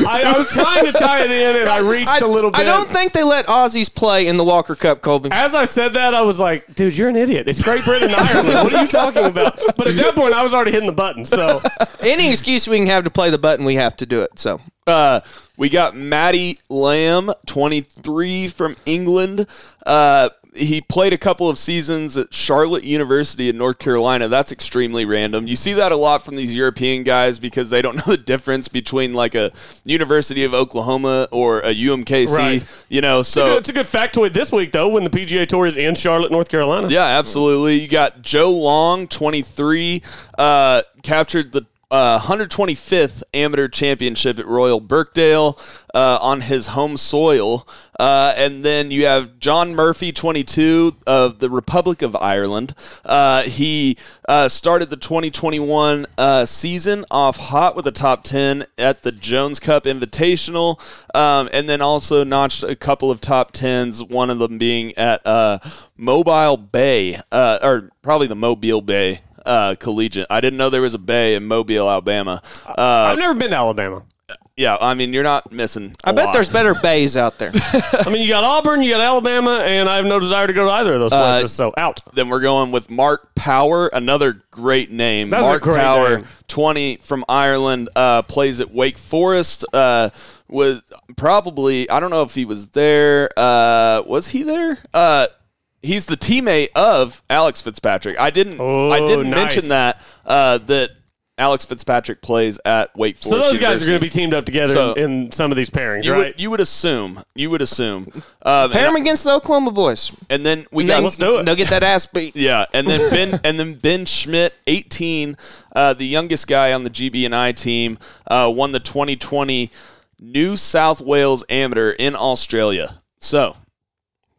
I, I was trying to tie it in, and I reached I, a little bit. I don't think they let Aussies play in the Walker Cup, Colby. As I said that, I was like, dude, you're an idiot. It's Great Britain and Ireland. What are you talking about? But at that point, I was already hitting the button. So any excuse we can have to play the button, we have to do it. So uh, we got Matty Lamb, twenty-three, from England. Uh He played a couple of seasons at Charlotte University in North Carolina. That's extremely random. You see that a lot from these European guys because they don't know the difference between like a University of Oklahoma or a U M K C. Right. You know, so it's a, good, it's a good factoid this week though when the P G A Tour is in Charlotte, North Carolina. Yeah, absolutely. You got Joe Long, twenty-three, uh, captured the Uh, one hundred twenty-fifth amateur championship at Royal Birkdale uh, on his home soil. Uh, and then you have John Murphy, twenty-two, of the Republic of Ireland. Uh, he uh, started the twenty twenty-one uh, season off hot with a top ten at the Jones Cup Invitational, um, and then also notched a couple of top tens, one of them being at uh, Mobile Bay, uh, or probably the Mobile Bay. uh, collegiate. I didn't know there was a bay in Mobile, Alabama. Uh, I've never been to Alabama. Yeah, I mean, you're not missing I bet lot. There's better bays out there. I mean, you got Auburn, you got Alabama, and I have no desire to go to either of those places, uh, so out. Then we're going with Mark Power, another great name. That's Mark a great Power, name. twenty from Ireland, uh, plays at Wake Forest. Uh, was probably, I don't know if he was there. Uh, was he there? Uh, he's the teammate of Alex Fitzpatrick. I didn't, oh, I didn't nice. mention that, uh, that Alex Fitzpatrick plays at Wake Forest. So those University. guys are going to be teamed up together so in, in some of these pairings, you right? Would, you would assume. You would assume. Um, Pair them against the Oklahoma boys, and then we got. Let's do it. They'll get that ass beat. Yeah, and then Ben and then Ben Schmidt, eighteen, uh, the youngest guy on the G B and I team, uh, won the twenty twenty New South Wales Amateur in Australia. So.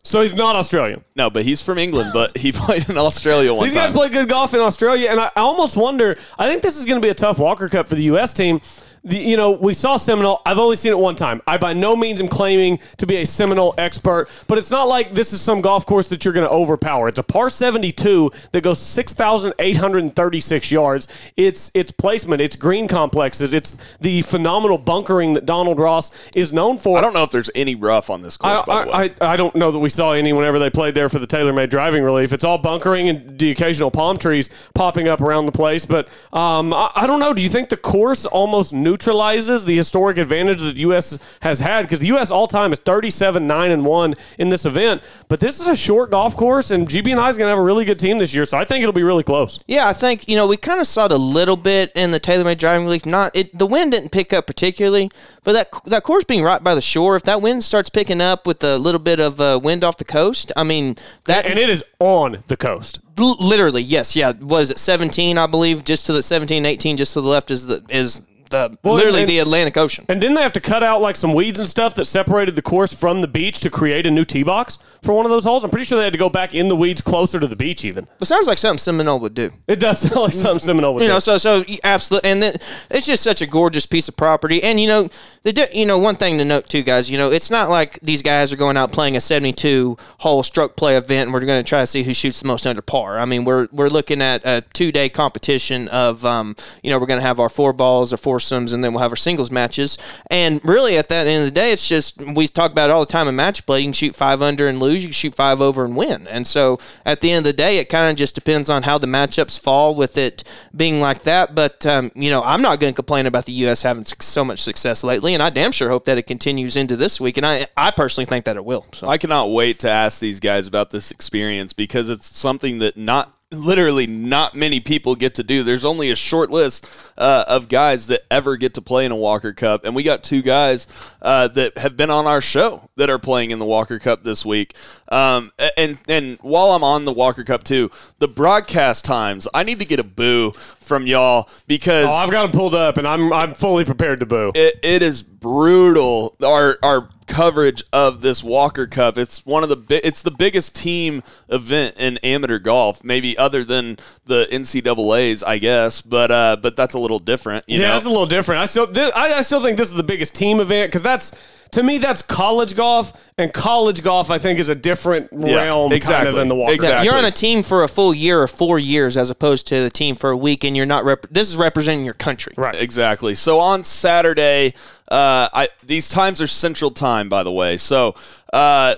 So he's not Australian. No, but he's from England, but he played in Australia one These time. These guys play good golf in Australia, and I, I almost wonder, I think this is going to be a tough Walker Cup for the U S team. The, you know, we saw Seminole. I've only seen it one time. I by no means am claiming to be a Seminole expert, but it's not like this is some golf course that you're going to overpower. It's a par seventy-two that goes six thousand eight hundred thirty-six yards. It's its placement, its green complexes, it's the phenomenal bunkering that Donald Ross is known for. I don't know if there's any rough on this course, I, by the way. I, I don't know that we saw any whenever they played there for the TaylorMade driving relief. It's all bunkering and the occasional palm trees popping up around the place, but um, I, I don't know. Do you think the course almost knew neutralizes the historic advantage that the U S has had, because the U S all-time is thirty-seven nine and one in this event, but this is a short golf course, and G B and I is going to have a really good team this year, so I think it'll be really close. Yeah, I think, you know, we kind of saw it a little bit in the TaylorMade driving relief. Not it, the wind didn't pick up particularly, but that that course being right by the shore, if that wind starts picking up with a little bit of uh, wind off the coast, I mean, that... And it is on the coast. L- literally, yes, yeah. What is it, seventeen, I believe, just to the seventeen, eighteen, just to the left is the... is The, well, literally and, the Atlantic Ocean. And didn't they have to cut out like some weeds and stuff that separated the course from the beach to create a new tee box for one of those holes? I'm pretty sure they had to go back in the weeds closer to the beach even. It sounds like something Seminole would do. It does sound like something Seminole would you do. You know, so, so absolutely. And then, it's just such a gorgeous piece of property. And, you know, they do, you know, one thing to note too, guys, you know, it's not like these guys are going out playing a seventy-two hole stroke play event and we're going to try to see who shoots the most under par. I mean, we're we're looking at a two-day competition of, um, you know, we're going to have our four balls, our four foursomes, and then we'll have our singles matches. And really, at that end of the day, it's just, we talk about it all the time in match play. You can shoot five under and lose. You can shoot five over and win. And so, at the end of the day, it kind of just depends on how the matchups fall with it being like that. But, um, you know, I'm not going to complain about the U S having so much success lately, and I damn sure hope that it continues into this week. And I, I personally think that it will. So. I cannot wait to ask these guys about this experience, because it's something that not Literally not many people get to do. There's only a short list uh, of guys that ever get to play in a Walker Cup, and we got two guys uh, that have been on our show that are playing in the Walker Cup this week. Um, and and while I'm on the Walker Cup too, the broadcast times, I need to get a boo from y'all, because oh, I've got them pulled up, and I'm I'm fully prepared to boo. It, it is brutal. Our our coverage of this Walker Cup. It's one of the bi- it's the biggest team event in amateur golf, maybe other than the N C double A's, I guess. But uh, but that's a little different. You yeah, know? That's a little different. I still th- I, I still think this is the biggest team event, because that's. To me, that's college golf, and college golf, I think, is a different yeah, realm exactly, kind of than the Walker. Exactly. You're on a team for a full year or four years as opposed to the team for a week, and you're not rep- – this is representing your country. Right. Exactly. So, on Saturday uh, – I these times are Central Time, by the way. So, uh,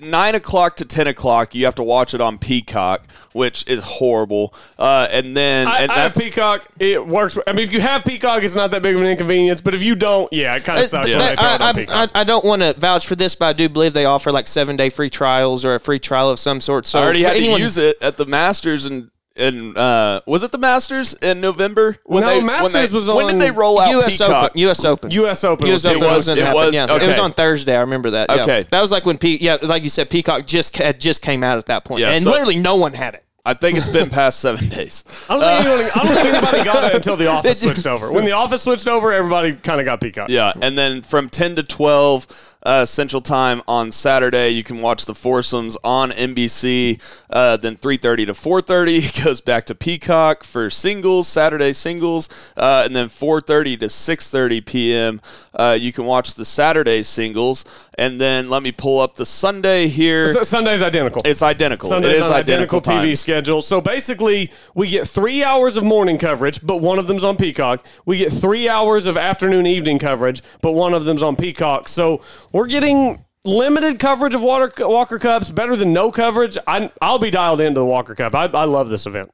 nine o'clock to ten o'clock, you have to watch it on Peacock, which is horrible. Uh, and then – I, and I that's, have Peacock. It works – I mean, if you have Peacock, it's not that big of an inconvenience. But if you don't, yeah, it kind of sucks. Yeah. When I, I, I, I, I don't want to vouch for this, but I do believe they offer like seven-day free trials or a free trial of some sort. So I already had anyone- to use it at the Masters and – And uh, was it the Masters in November? When no, they, Masters when they, was on. When did they roll out U S Peacock? Open, U S Open. U S Open. U S Open. It was. It was, yeah. Okay. It was on Thursday. I remember that. Okay, yeah. That was like when Pe- yeah, like you said, Peacock just just came out at that point, yeah, and so literally no one had it. I think it's been past seven days. I don't think, uh, anyone, I don't think anybody got it until The Office switched over. When The Office switched over, everybody kind of got Peacock. Yeah, and then from ten to twelve. uh, Central Time on Saturday. You can watch the foursomes on N B C. Uh, then three thirty to four thirty, it goes back to Peacock for singles, Saturday singles. Uh, and then four thirty to six thirty p.m., uh, you can watch the Saturday singles. And then let me pull up the Sunday here. So Sunday's identical. It's identical. Sunday's it is identical, identical T V schedule. So basically, we get three hours of morning coverage, but one of them's on Peacock. We get three hours of afternoon, evening coverage, but one of them's on Peacock. So we're getting limited coverage of water, Walker Cups, better than no coverage. I, I'll be dialed into the Walker Cup. I, I love this event.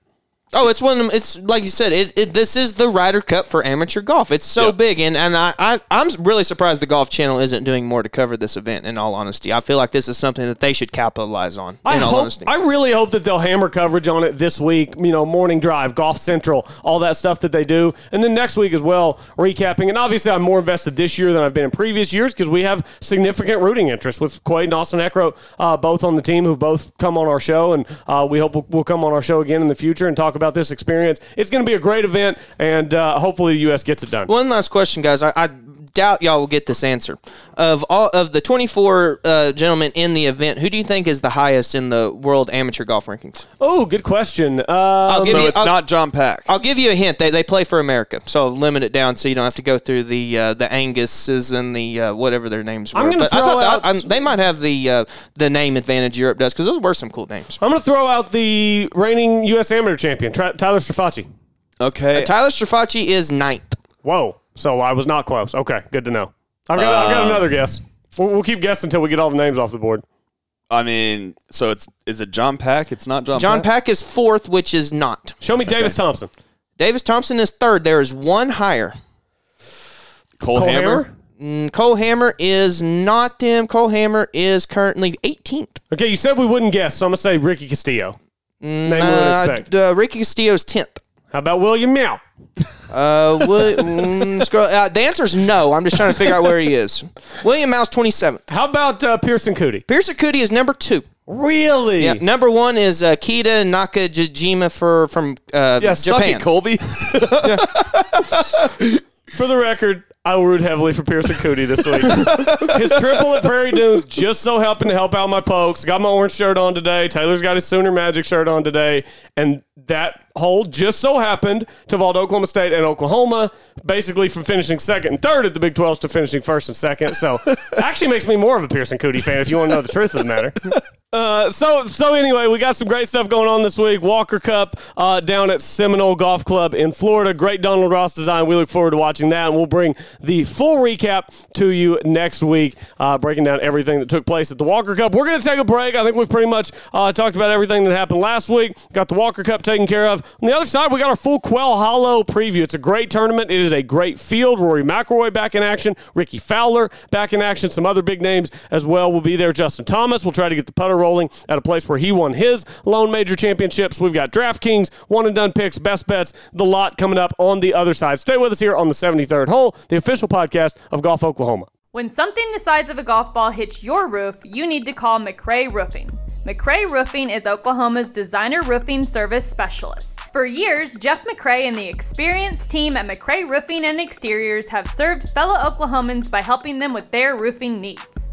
Oh, it's one of them. It's like you said, it, it, this is the Ryder Cup for amateur golf. It's so yep. big. And, and I, I, I'm really surprised the Golf Channel isn't doing more to cover this event, in all honesty. I feel like this is something that they should capitalize on, in I all hope, honesty. I really hope that they'll hammer coverage on it this week. You know, Morning Drive, Golf Central, all that stuff that they do. And then next week as well, recapping. And obviously, I'm more invested this year than I've been in previous years because we have significant rooting interest with Quade and Austin Eckroat, uh, both on the team, who've both come on our show. And uh, we hope we'll, we'll come on our show again in the future and talk about this experience. It's going to be a great event, and uh, hopefully the U S gets it done. One last question, guys. I, I doubt y'all will get this answer. Of all of the twenty-four uh, gentlemen in the event, who do you think is the highest in the world amateur golf rankings? Oh, good question. Uh, so you, it's I'll, not John Pack. I'll give you a hint. They they play for America, so I'll limit it down so you don't have to go through the uh, the Anguses and the uh, whatever their names were. I'm going to throw I thought out... The, I, they might have the, uh, the name advantage Europe does, because those were some cool names. I'm going to throw out the reigning U S amateur champion, Tyler Strafacci. Okay. Uh, Tyler Strafacci is ninth. Whoa. So I was not close. Okay, good to know. I've got, um, I've got another guess. We'll, we'll keep guessing until we get all the names off the board. I mean, so it's is it John Pack? It's not John Pack. John Pack is fourth, which is not. Show me okay. Davis Thompson. Davis Thompson is third. There is one higher. Cole, Cole Hammer? Hammer? Mm, Cole Hammer is not them. Cole Hammer is currently eighteenth. Okay, you said we wouldn't guess, so I'm going to say Ricky Castillo. Name uh, expect. Uh, Ricky Castillo is tenth. How about William Meow? Uh, will, mm, scroll, uh, the answer is no. I'm just trying to figure out where he is. William Mow's twenty-seventh. How about uh, Pearson Coody? Pearson Coody is number two. Really? Yeah, number one is uh, Kita Nakajima for from uh, yeah, Japan. Suck it, Colby. Yeah. For the record, I will root heavily for Pearson Coody this week. His triple at Prairie Dunes just so happened to help out my pokes. Got my orange shirt on today. Taylor's got his Sooner Magic shirt on today, and that hole just so happened to vault Oklahoma State and Oklahoma, basically from finishing second and third at the Big twelve to finishing first and second. So, actually makes me more of a Pearson Coody fan if you want to know the truth of the matter. Uh, so, so anyway, we got some great stuff going on this week. Walker Cup uh, down at Seminole Golf Club in Florida. Great Donald Ross design. We look forward to watching that, and we'll bring the full recap to you next week, uh, breaking down everything that took place at the Walker Cup. We're going to take a break. I think we've pretty much uh, talked about everything that happened last week. Got the Walker Cup taken care of. On the other side, we got our full Quail Hollow preview. It's a great tournament. It is a great field. Rory McIlroy back in action. Ricky Fowler back in action. Some other big names as well will be there. Justin Thomas will try to get the putter rolling at a place where he won his lone major championships. We've got DraftKings, one and done picks, best bets, the lot coming up on the other side. Stay with us here on the seventy-third Hole, the official podcast of Golf Oklahoma. When something the size of a golf ball hits your roof, you need to call McRae Roofing. McRae Roofing is Oklahoma's designer roofing service specialist. For years, Jeff McRae and the experienced team at McRae Roofing and Exteriors have served fellow Oklahomans by helping them with their roofing needs.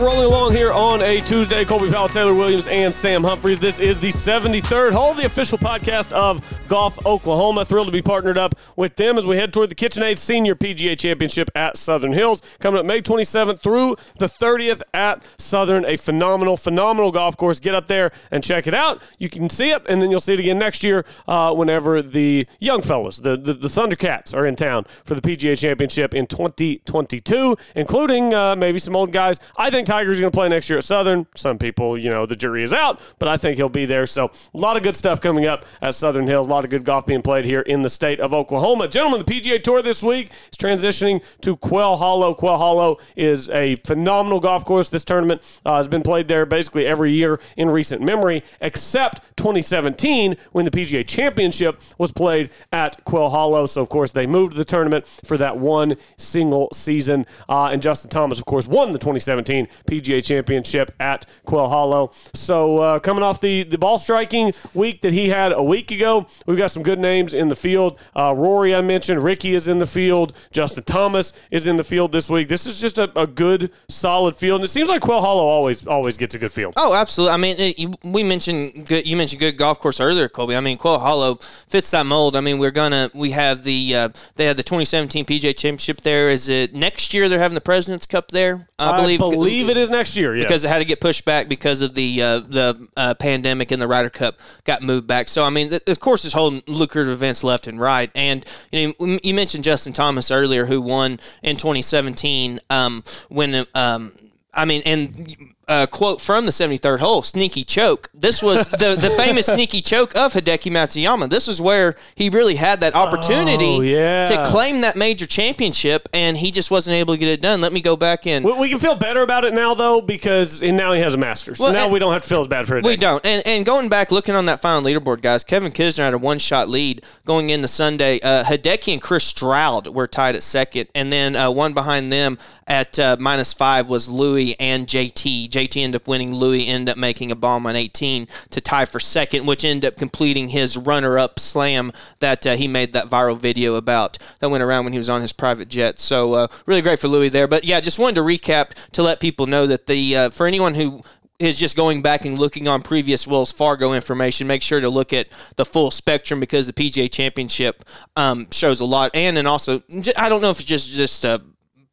Rolling along here on a Monday, Tuesday, Colby Powell, Taylor Williams, and Sam Humphreys. This is the seventy-third hole, the official podcast of Golf Oklahoma. Thrilled to be partnered up with them as we head toward the KitchenAid Senior P G A Championship at Southern Hills. Coming up May twenty-seventh through the thirtieth at Southern. A phenomenal, phenomenal golf course. Get up there and check it out. You can see it, and then you'll see it again next year uh, whenever the young fellas, the, the, the Thundercats, are in town for the P G A Championship in twenty twenty-two, including uh, maybe some old guys. I think Tiger's going to play next year at Southern. Some people, you know, the jury is out, but I think he'll be there. So a lot of good stuff coming up at Southern Hills. A lot of good golf being played here in the state of Oklahoma. Gentlemen, the P G A Tour this week is transitioning to Quail Hollow. Quail Hollow is a phenomenal golf course. This tournament uh, has been played there basically every year in recent memory, except twenty seventeen when the P G A Championship was played at Quail Hollow. So, of course, they moved the tournament for that one single season. Uh, and Justin Thomas, of course, won the twenty seventeen P G A Championship at Quail Hollow. So uh, coming off the, the ball striking week that he had a week ago, we've got some good names in the field. Uh, Rory, I mentioned. Ricky is in the field. Justin Thomas is in the field this week. This is just a, a good, solid field. And it seems like Quail Hollow always always gets a good field. Oh, absolutely. I mean, it, you, we mentioned good, you mentioned good golf course earlier, Colby. I mean, Quail Hollow fits that mold. I mean, we're going to – we have the uh, – they had the twenty seventeen P G A Championship there. Is it next year they're having the President's Cup there? I, I believe, believe it is next year, yes. Because it had to get pushed back because of the uh, the uh, pandemic, and the Ryder Cup got moved back. So, I mean, the, the course is holding lucrative events left and right. And you know, you mentioned Justin Thomas earlier, who won in twenty seventeen um, when um, – I mean, and – Uh, quote from the seventy-third hole, sneaky choke. This was the, the famous sneaky choke of Hideki Matsuyama. This is where he really had that opportunity oh, yeah. to claim that major championship, and he just wasn't able to get it done. Let me go back in. We, we can feel better about it now, though, because now he has a Masters. Well, now we don't have to feel as bad for Hideki. We don't. And and going back, looking on that final leaderboard, guys, Kevin Kisner had a one-shot lead going into Sunday. Uh, Hideki and Chris Stroud were tied at second, and then uh, one behind them at uh, minus five was Louis and J T. J T ended up winning. Louis ended up making a bomb on eighteen to tie for second, which ended up completing his runner-up slam that uh, he made that viral video about that went around when he was on his private jet. So uh, really great for Louis there. But, yeah, just wanted to recap to let people know that the uh, for anyone who – is just going back and looking on previous Wells Fargo information, make sure to look at the full spectrum, because the P G A Championship um, shows a lot. And, and also, I don't know if it's just, just – uh,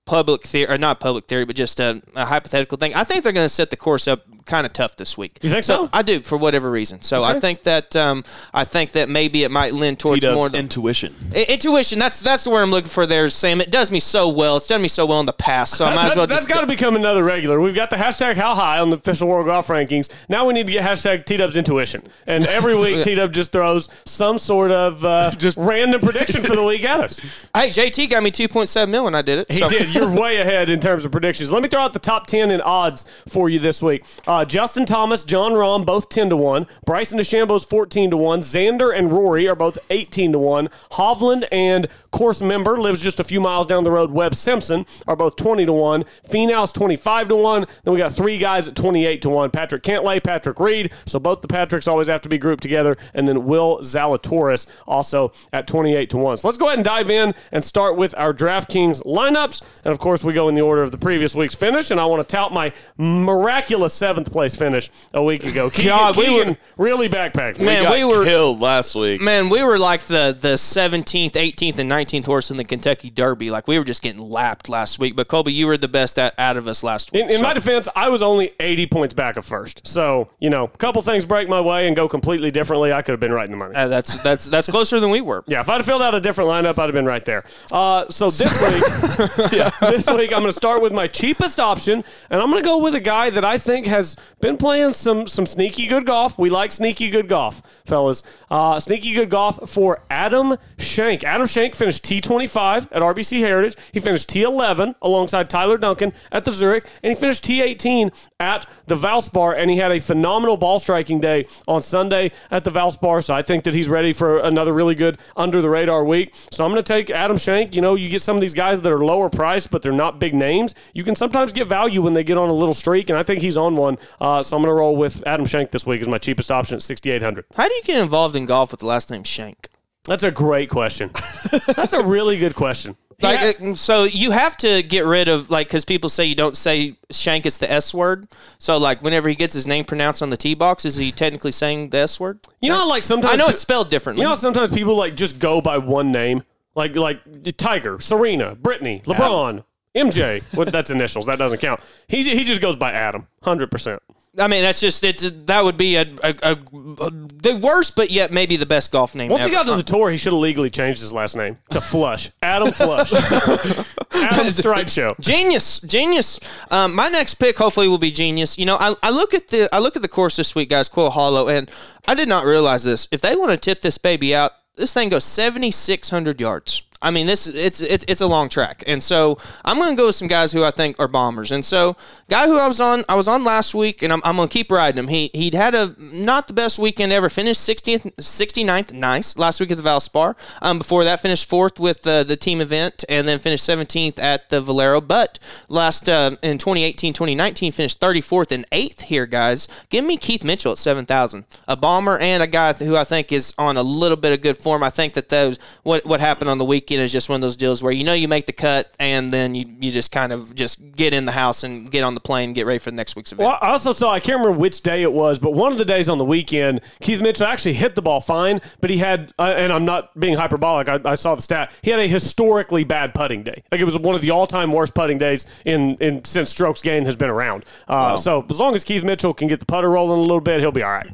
public theory, or not public theory, but just a, a hypothetical thing. I think they're going to set the course up kind of tough this week. You think so? so? I do, for whatever reason. So okay. I think that um, I think that maybe it might lend towards T-Dub's more intuition. The, intuition. That's that's the word I'm looking for there, Sam. It does me so well. It's done me so well in the past. So I might that, as well. That's just got to become another regular. We've got the hashtag How High on the official World Golf Rankings. Now we need to get hashtag T-Dub's intuition. And every week T-Dub just throws some sort of uh, just random prediction for the week at us. Hey, J T got me two point seven mil when I did it. He so. did. You're way ahead in terms of predictions. Let me throw out the top ten in odds for you this week. Uh, Justin Thomas, John Rahm, both ten to one. Bryson DeChambeau's fourteen to one. Xander and Rory are both eighteen to one. Hovland and course member, lives just a few miles down the road, Webb Simpson, are both twenty to one. Finau's twenty-five to one. Then we got three guys at twenty-eight to one. Patrick Cantlay, Patrick Reed. So both the Patricks always have to be grouped together. And then Will Zalatoris also at twenty-eight to one. So let's go ahead and dive in and start with our DraftKings lineups. And of course, we go in the order of the previous week's finish. And I want to tout my miraculous seventh place finish a week ago. Keegan, God, we Keegan were, really backpacked. Man, we got we were, killed last week. Man, we were like the, the seventeenth, eighteenth, and nineteenth. nineteenth horse in the Kentucky Derby. Like, we were just getting lapped last week. But, Colby, you were the best at, out of us last week. In, in so. my defense, I was only eighty points back of first. So, you know, a couple things break my way and go completely differently, I could have been right in the money. Uh, that's that's that's closer than we were. Yeah, if I'd have filled out a different lineup, I'd have been right there. Uh, so this week, yeah, this week I'm going to start with my cheapest option, and I'm going to go with a guy that I think has been playing some, some sneaky good golf. We like sneaky good golf, fellas. Uh, sneaky good golf for Adam Shank. Adam Shank finished T twenty-five at R B C Heritage. He finished T eleven alongside Tyler Duncan at the Zurich, and he finished T eighteen at the Valspar, and he had a phenomenal ball striking day on Sunday at the Valspar, so I think that he's ready for another really good under-the-radar week. So I'm going to take Adam Shank. You know, you get some of these guys that are lower priced, but they're not big names. You can sometimes get value when they get on a little streak, and I think he's on one, uh, so I'm going to roll with Adam Shank this week as my cheapest option at sixty-eight hundred. How do you get involved in golf with the last name Shank? That's a great question. That's a really good question. Like, yeah. So you have to get rid of, like, because people say you don't say Shank, it's the S word. So, like, whenever he gets his name pronounced on the tee box, is he technically saying the S word? You know, like, sometimes... I know it's spelled differently. You know, sometimes people, like, just go by one name. Like, like Tiger, Serena, Brittany, LeBron, Adam. M J. Well, that's initials. That doesn't count. He he just goes by Adam, one hundred percent. I mean, that's just, it's, that would be a, a, a, a the worst, but yet maybe the best golf name Once ever. He got to the tour, he should have legally changed his last name to Flush. Adam Flush. Adam Strike Show. Genius. Genius. Um, my next pick hopefully will be genius. You know, I, I look at the I look at the course this week, guys, Quail Hollow, and I did not realize this. If they want to tip this baby out, this thing goes seventy-six hundred yards. I mean, this it's it's it's a long track, and so I'm going to go with some guys who I think are bombers. And so, guy who I was on, I was on last week, and I'm I'm going to keep riding him. He he'd had a not the best weekend ever. Finished sixteenth, sixty-ninth, nice last week at the Valspar. Um, before that, finished fourth with uh, the team event, and then finished seventeenth at the Valero. But last uh, in twenty eighteen, twenty nineteen, finished thirty-fourth and eighth here, guys. Give me Keith Mitchell at seven thousand, a bomber and a guy who I think is on a little bit of good form. I think that those what what happened on the weekend. It's just one of those deals where you know you make the cut and then you, you just kind of just get in the house and get on the plane, get ready for the next week's event. Well, I also saw, I can't remember which day it was, but one of the days on the weekend, Keith Mitchell actually hit the ball fine, but he had, uh, and I'm not being hyperbolic, I, I saw the stat, he had a historically bad putting day. Like it was one of the all-time worst putting days in, in since strokes gained has been around. Uh, wow. So as long as Keith Mitchell can get the putter rolling a little bit, he'll be all right.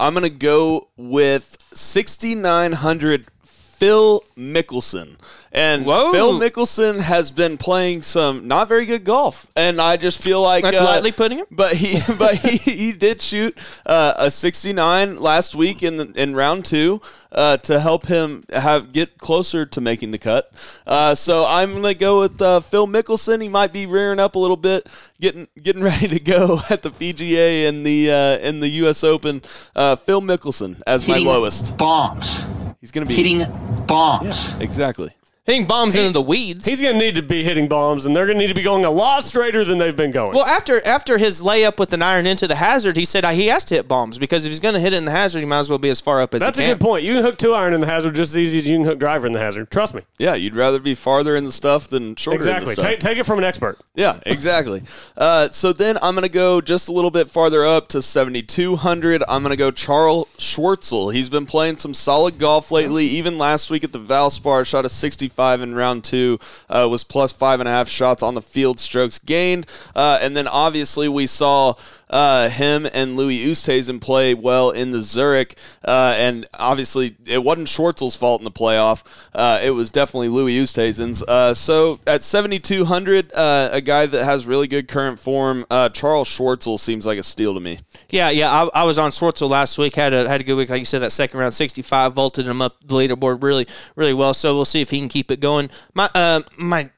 I'm going to go with sixty-nine hundred Phil Mickelson. And Whoa. Phil Mickelson has been playing some not very good golf. And I just feel like... That's uh, lightly putting it. But he but he, he did shoot uh, a sixty-nine last week in the, in round two uh, to help him have get closer to making the cut. Uh, so I'm going to go with uh, Phil Mickelson. He might be rearing up a little bit, getting getting ready to go at the P G A and the, uh, and the U S Open. Uh, Phil Mickelson as Hitting my lowest. Bombs. He's going to be hitting bombs. Yeah, exactly. Hitting bombs he, into the weeds. He's going to need to be hitting bombs, and they're going to need to be going a lot straighter than they've been going. Well, after after his layup with an iron into the hazard, he said he has to hit bombs because if he's going to hit it in the hazard, he might as well be as far up as That's he can. That's a good point. You can hook two iron in the hazard just as easy as you can hook driver in the hazard. Trust me. Yeah, you'd rather be farther in the stuff than shorter exactly. in the stuff. Exactly. Take, take it from an expert. Yeah, exactly. uh, so then I'm going to go just a little bit farther up to seventy-two hundred. I'm going to go Charles Schwartzel. He's been playing some solid golf lately. Even last week at the Valspar, shot a sixty-five in round two, uh, was plus five and a half shots on the field, strokes gained. Uh, and then obviously we saw uh, him and Louis Oosthuizen play well in the Zurich. Uh, and obviously it wasn't Schwartzel's fault in the playoff. Uh, it was definitely Louis Oosthuizen's. Uh, so at seventy-two hundred, uh, a guy that has really good current form, uh, Charles Schwartzel seems like a steal to me. Yeah, yeah. I, I was on Schwartzel last week. Had a had a good week. Like you said, that second round, sixty-five, vaulted him up the leaderboard really, really well. So we'll see if he can keep it going. My uh, my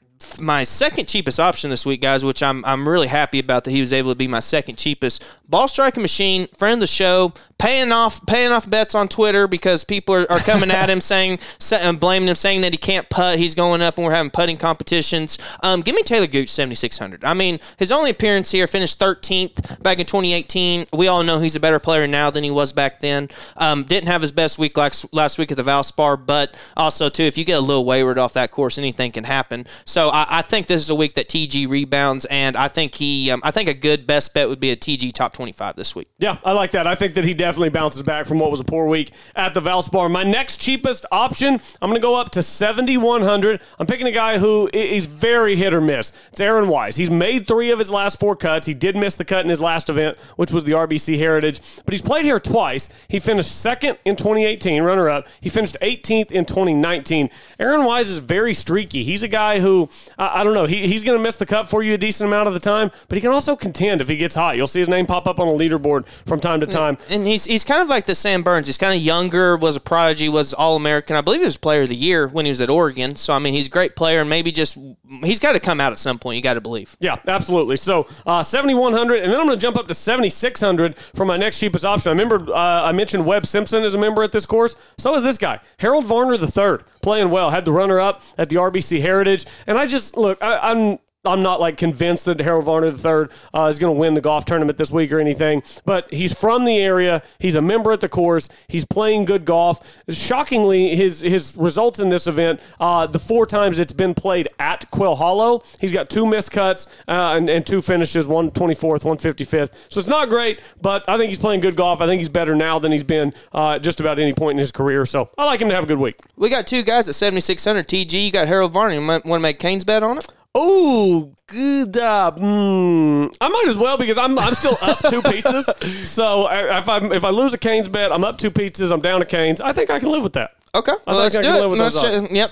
my second cheapest option this week, guys, which I'm I'm really happy about that he was able to be my second cheapest. Ball Striking Machine, friend of the show, paying off paying off bets on Twitter because people are, are coming at him saying and blaming him, saying that he can't putt. He's going up and we're having putting competitions. Um, give me Taylor Gooch seventy-six hundred. I mean, his only appearance here, finished thirteenth back in twenty eighteen. We all know he's a better player now than he was back then. Um, didn't have his best week last, last week at the Valspar, but also too, if you get a little wayward off that course, anything can happen. So I think this is a week that T G rebounds, and I think he, um, I think a good best bet would be a T G top twenty-five this week. Yeah, I like that. I think that he definitely bounces back from what was a poor week at the Valspar. My next cheapest option, I'm going to go up to seventy-one hundred. I'm picking a guy who is very hit or miss. It's Aaron Wise. He's made three of his last four cuts. He did miss the cut in his last event, which was the R B C Heritage, but he's played here twice. He finished second in twenty eighteen, runner-up. He finished eighteenth in twenty nineteen. Aaron Wise is very streaky. He's a guy who... I don't know. He, he's going to miss the cut for you a decent amount of the time, but he can also contend if he gets hot. You'll see his name pop up on a leaderboard from time to time. And he's he's kind of like the Sam Burns. He's kind of younger, was a prodigy, was All-American. I believe he was Player of the Year when he was at Oregon. So, I mean, he's a great player, and maybe just he's got to come out at some point. You got to believe. Yeah, absolutely. So, uh, seventy-one hundred, and then I'm going to jump up to seventy-six hundred for my next cheapest option. I remember uh, I mentioned Webb Simpson is a member at this course. So is this guy, Harold Varner the third. Playing well, had the runner-up at the R B C Heritage. And I just, look, I, I'm I'm not like convinced that Harold Varner the third uh, is going to win the golf tournament this week or anything, but he's from the area. He's a member at the course. He's playing good golf. Shockingly, his his results in this event, uh, the four times it's been played at Quail Hollow, he's got two missed cuts uh, and, and two finishes, one twenty-fourth, one fifty-fifth. So it's not great, but I think he's playing good golf. I think he's better now than he's been uh, at just about any point in his career. So I like him to have a good week. We got two guys at seventy-six hundred. T G, you got Harold Varner. You might want to make Kane's bet on it? Oh, good. Uh, mm, I might as well because I'm I'm still up two pizzas. So I, if I if I lose a Canes bet, I'm up two pizzas. I'm down a Canes. I think I can live with that. Okay, well, let's do it. Let's sh- yep,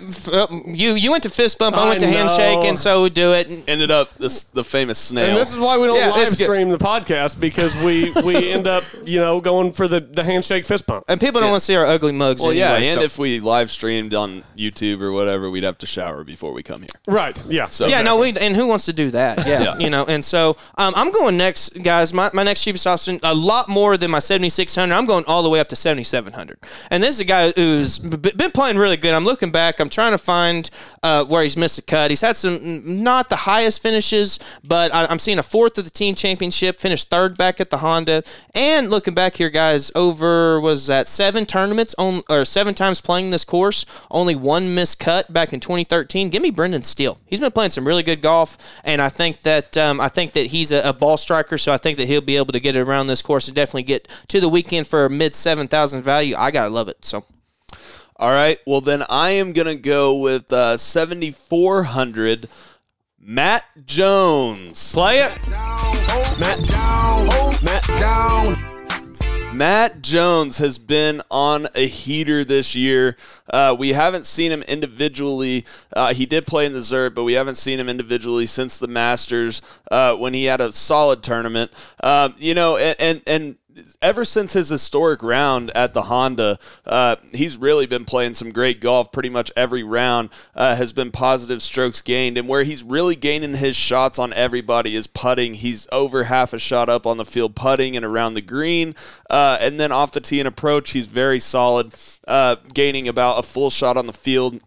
you you went to fist bump. I, I went to know. handshake, and so we do it. Ended up this, the famous snail. And this is why we don't yeah, live stream the podcast because we, we end up you know going for the, the handshake fist bump. And people don't yeah. want to see our ugly mugs. Well, anyway, yeah, and so. if we live streamed on YouTube or whatever, we'd have to shower before we come here. Right. Yeah. So yeah. Exactly. No. We and who wants to do that? Yeah. yeah. You know. And so um, I'm going next, guys. My my next cheapest option, a lot more than my seventy-six hundred. I'm going all the way up to seventy-seven hundred. And this is a guy who's been playing really good. I'm looking back. I'm trying to find uh, where he's missed a cut. He's had some not the highest finishes, but I, I'm seeing a fourth of the team championship, finished third back at the Honda. And looking back here, guys, over was that seven tournaments on, or seven times playing this course, only one missed cut back in twenty thirteen. Give me Brendan Steele. He's been playing some really good golf, and I think that um, I think that he's a, a ball striker, so I think that he'll be able to get it around this course and definitely get to the weekend for a mid seven thousand value. I gotta love it. So. All right, well, then I am going to go with uh, seventy-four hundred, Matt Jones. Play it. Matt Jones. Matt Jones. Matt Jones has been on a heater this year. Uh, we haven't seen him individually. Uh, he did play in the Zurich, but we haven't seen him individually since the Masters uh, when he had a solid tournament. Um, you know, and and... and ever since his historic round at the Honda, uh, he's really been playing some great golf. Pretty much every round uh, has been positive strokes gained, and where he's really gaining his shots on everybody is putting. He's over half a shot up on the field putting and around the green, uh, and then off the tee and approach, he's very solid, uh, gaining about a full shot on the field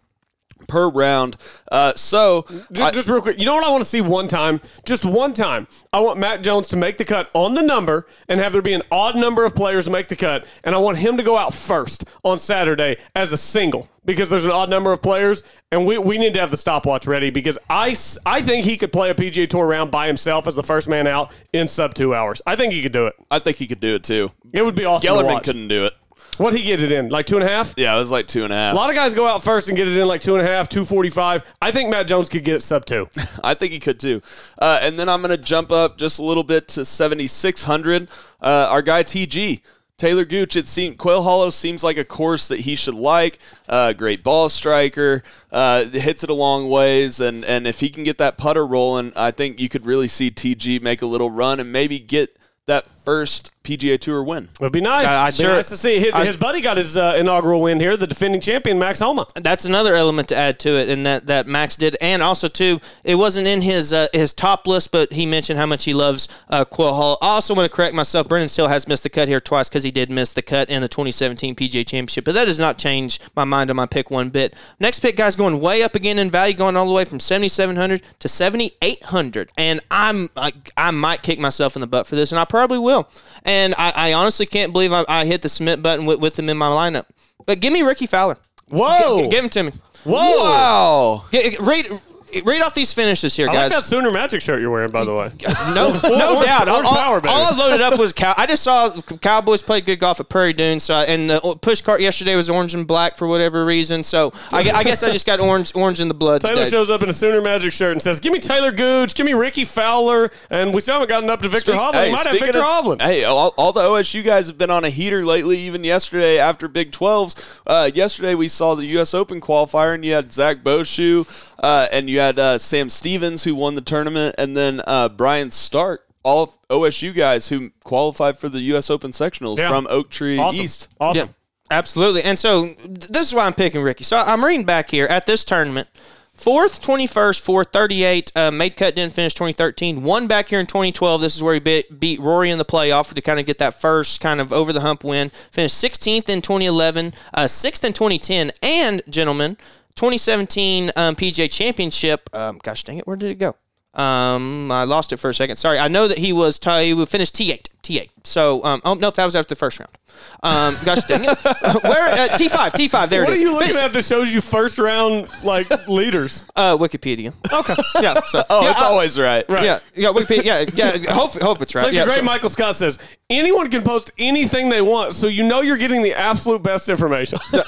per round. Uh, so just, I, just real quick, you know what I want to see one time? Just one time. I want Matt Jones to make the cut on the number and have there be an odd number of players to make the cut. And I want him to go out first on Saturday as a single because there's an odd number of players. And we, we need to have the stopwatch ready because I, I think he could play a P G A Tour round by himself as the first man out in sub two hours. I think he could do it. I think he could do it too. It would be awesome. Gellerman couldn't do it. What'd he get it in? Like two and a half? Yeah, it was like two and a half. A lot of guys go out first and get it in like two and a half, two forty-five. I think Matt Jones could get it sub two. I think he could too. Uh, and then I'm going to jump up just a little bit to seventy-six hundred. Uh, our guy T G. Taylor Gooch, it seemed, Quail Hollow seems like a course that he should like. Uh, great ball striker, uh, hits it a long ways, and, and if he can get that putter rolling, I think you could really see T G make a little run and maybe get that first P G A Tour win. It would be nice. I, I be sure. nice to see. His, I, his buddy got his uh, inaugural win here, the defending champion, Max Homa. That's another element to add to it, and that, that Max did. And also, too, it wasn't in his uh, his top list, but he mentioned how much he loves uh, Quail Hollow. I also want to correct myself. Brendan Steele has missed the cut here twice because he did miss the cut in the twenty seventeen P G A Championship, but that does not change my mind on my pick one bit. Next pick, guys, going way up again in value, going all the way from seventy-seven hundred to seventy-eight hundred. And I'm, I, I might kick myself in the butt for this, and I probably will. And I, I honestly can't believe I, I hit the submit button with, with him in my lineup. But give me Ricky Fowler. Whoa. G- give him to me. Whoa. Wow. G- read, read off these finishes here, guys. I like that Sooner Magic shirt you're wearing, by the way. No no doubt. All, all, all I loaded up was cow. I just saw Cowboys play good golf at Prairie Dunes, so I, and the push cart yesterday was orange and black for whatever reason. So I, I guess I just got orange orange in the blood Taylor today. Shows up in a Sooner Magic shirt and says, give me Taylor Gooch, give me Ricky Fowler, and we still haven't gotten up to Victor Speak, Hovland. Hey, we might have Victor of, Hovland. Hey, all, all the O S U guys have been on a heater lately, even yesterday after Big twelves. Uh, yesterday we saw the U S Open qualifier, and you had Zach Boshu, uh, and you had uh, Sam Stevens, who won the tournament, and then uh, Brian Stark, all O S U guys who qualified for the U S Open sectionals yeah. from Oak Tree awesome. East. Awesome. Yeah, absolutely. And so th- this is why I'm picking Ricky. So I'm reading back here at this tournament. Fourth, twenty-first, fourth, thirty-eight, uh, made cut, didn't finish twenty thirteen. One back here in twenty twelve. This is where he beat, beat Rory in the playoff to kind of get that first kind of over-the-hump win. Finished sixteenth in twenty eleven, uh, sixth in twenty ten, and, gentlemen, twenty seventeen um, P G A Championship. Um, gosh dang it, where did it go? Um, I lost it for a second. Sorry. I know that he was t- he would finish T eight. T eight. So, um, oh, nope, that was after the first round. Um, gosh dang it. Where, uh, T five. T five. There what it is. What are you looking finish. At that shows you first round, like, leaders? Uh, Wikipedia. Okay. Yeah. So, oh, yeah, it's I, always right. Right. Yeah. Yeah. Wikipedia. Yeah. yeah hope, hope it's right. So yeah, great so. Michael Scott says, anyone can post anything they want, so you know you're getting the absolute best information. so,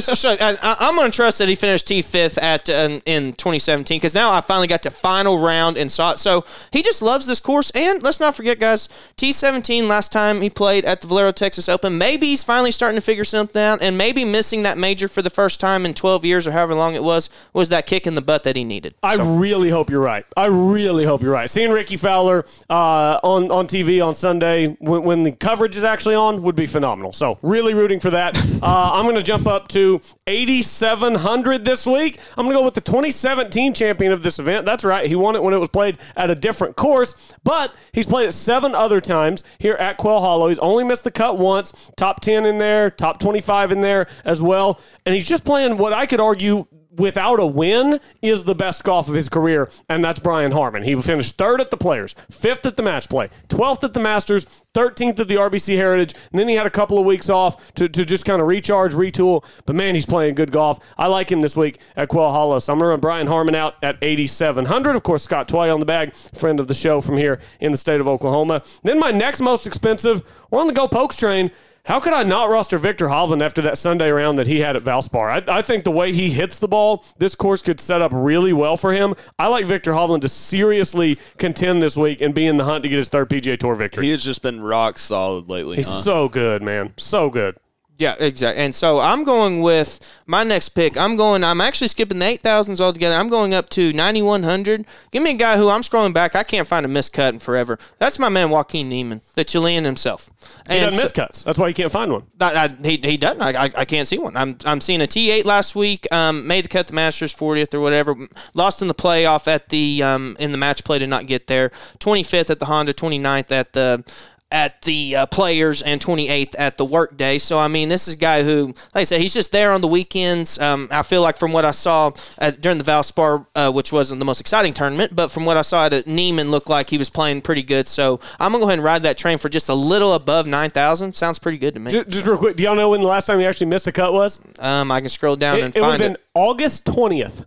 so, I, I'm going to trust that he finished T fifth at um, in twenty seventeen, because now I finally got to final round and saw it. So, he just loves this course. And let's not forget, guys, T seventeen last time he played at the Valero Texas Open. Maybe he's finally starting to figure something out, and maybe missing that major for the first time in twelve years or however long it was was that kick in the butt that he needed. I so. really hope you're right. I really hope you're right. Seeing Ricky Fowler uh, on, on T V on Sunday when, when the coverage is actually on would be phenomenal. So really rooting for that. uh, I'm going to jump up to eighty-seven hundred this week. I'm going to go with the twenty seventeen champion of this event. That's right. He won it when it was played at a different course, but he's played it seven other times here at Quail Hollow. He's only missed the cut once. Top ten in there, top twenty-five in there as well. And he's just playing what I could argue without a win is the best golf of his career, and that's Brian Harmon. He finished third at the Players, fifth at the Match Play, twelfth at the Masters, thirteenth at the R B C Heritage, and then he had a couple of weeks off to, to just kind of recharge, retool. But, man, he's playing good golf. I like him this week at Quail Hollow. So I'm going to run Brian Harmon out at eighty-seven hundred. Of course, Scott Tway on the bag, friend of the show from here in the state of Oklahoma. Then my next most expensive, we're on the Go Pokes train. How could I not roster Victor Hovland after that Sunday round that he had at Valspar? I, I think the way he hits the ball, this course could set up really well for him. I like Victor Hovland to seriously contend this week and be in the hunt to get his third P G A Tour victory. He has just been rock solid lately. He's huh? so good, man. So good. Yeah, exactly. And so I'm going with my next pick. I'm going, I'm actually skipping the eight thousands altogether. I'm going up to ninety-one hundred. Give me a guy who I'm scrolling back. I can't find a miscut in forever. That's my man, Joaquin Niemann, the Chilean himself. He and doesn't so, miss cuts. That's why you can't find one. I, I, he he doesn't. I, I I can't see one. I'm I'm seeing a T eight last week. Um, made the cut, the Masters fortieth or whatever. Lost in the playoff at the um in the match play, did not get there. twenty-fifth at the Honda. twenty-ninth at the. at the uh, Players, and twenty-eighth at the Workday. So, I mean, this is a guy who, like I said, he's just there on the weekends. Um, I feel like from what I saw uh, during the Valspar, uh, which wasn't the most exciting tournament, but from what I saw at Niemann, looked like he was playing pretty good. So, I'm going to go ahead and ride that train for just a little above nine thousand. Sounds pretty good to me. Just, just real quick, do y'all know when the last time he actually missed a cut was? Um, I can scroll down it, and it find it. It would have been August twentieth.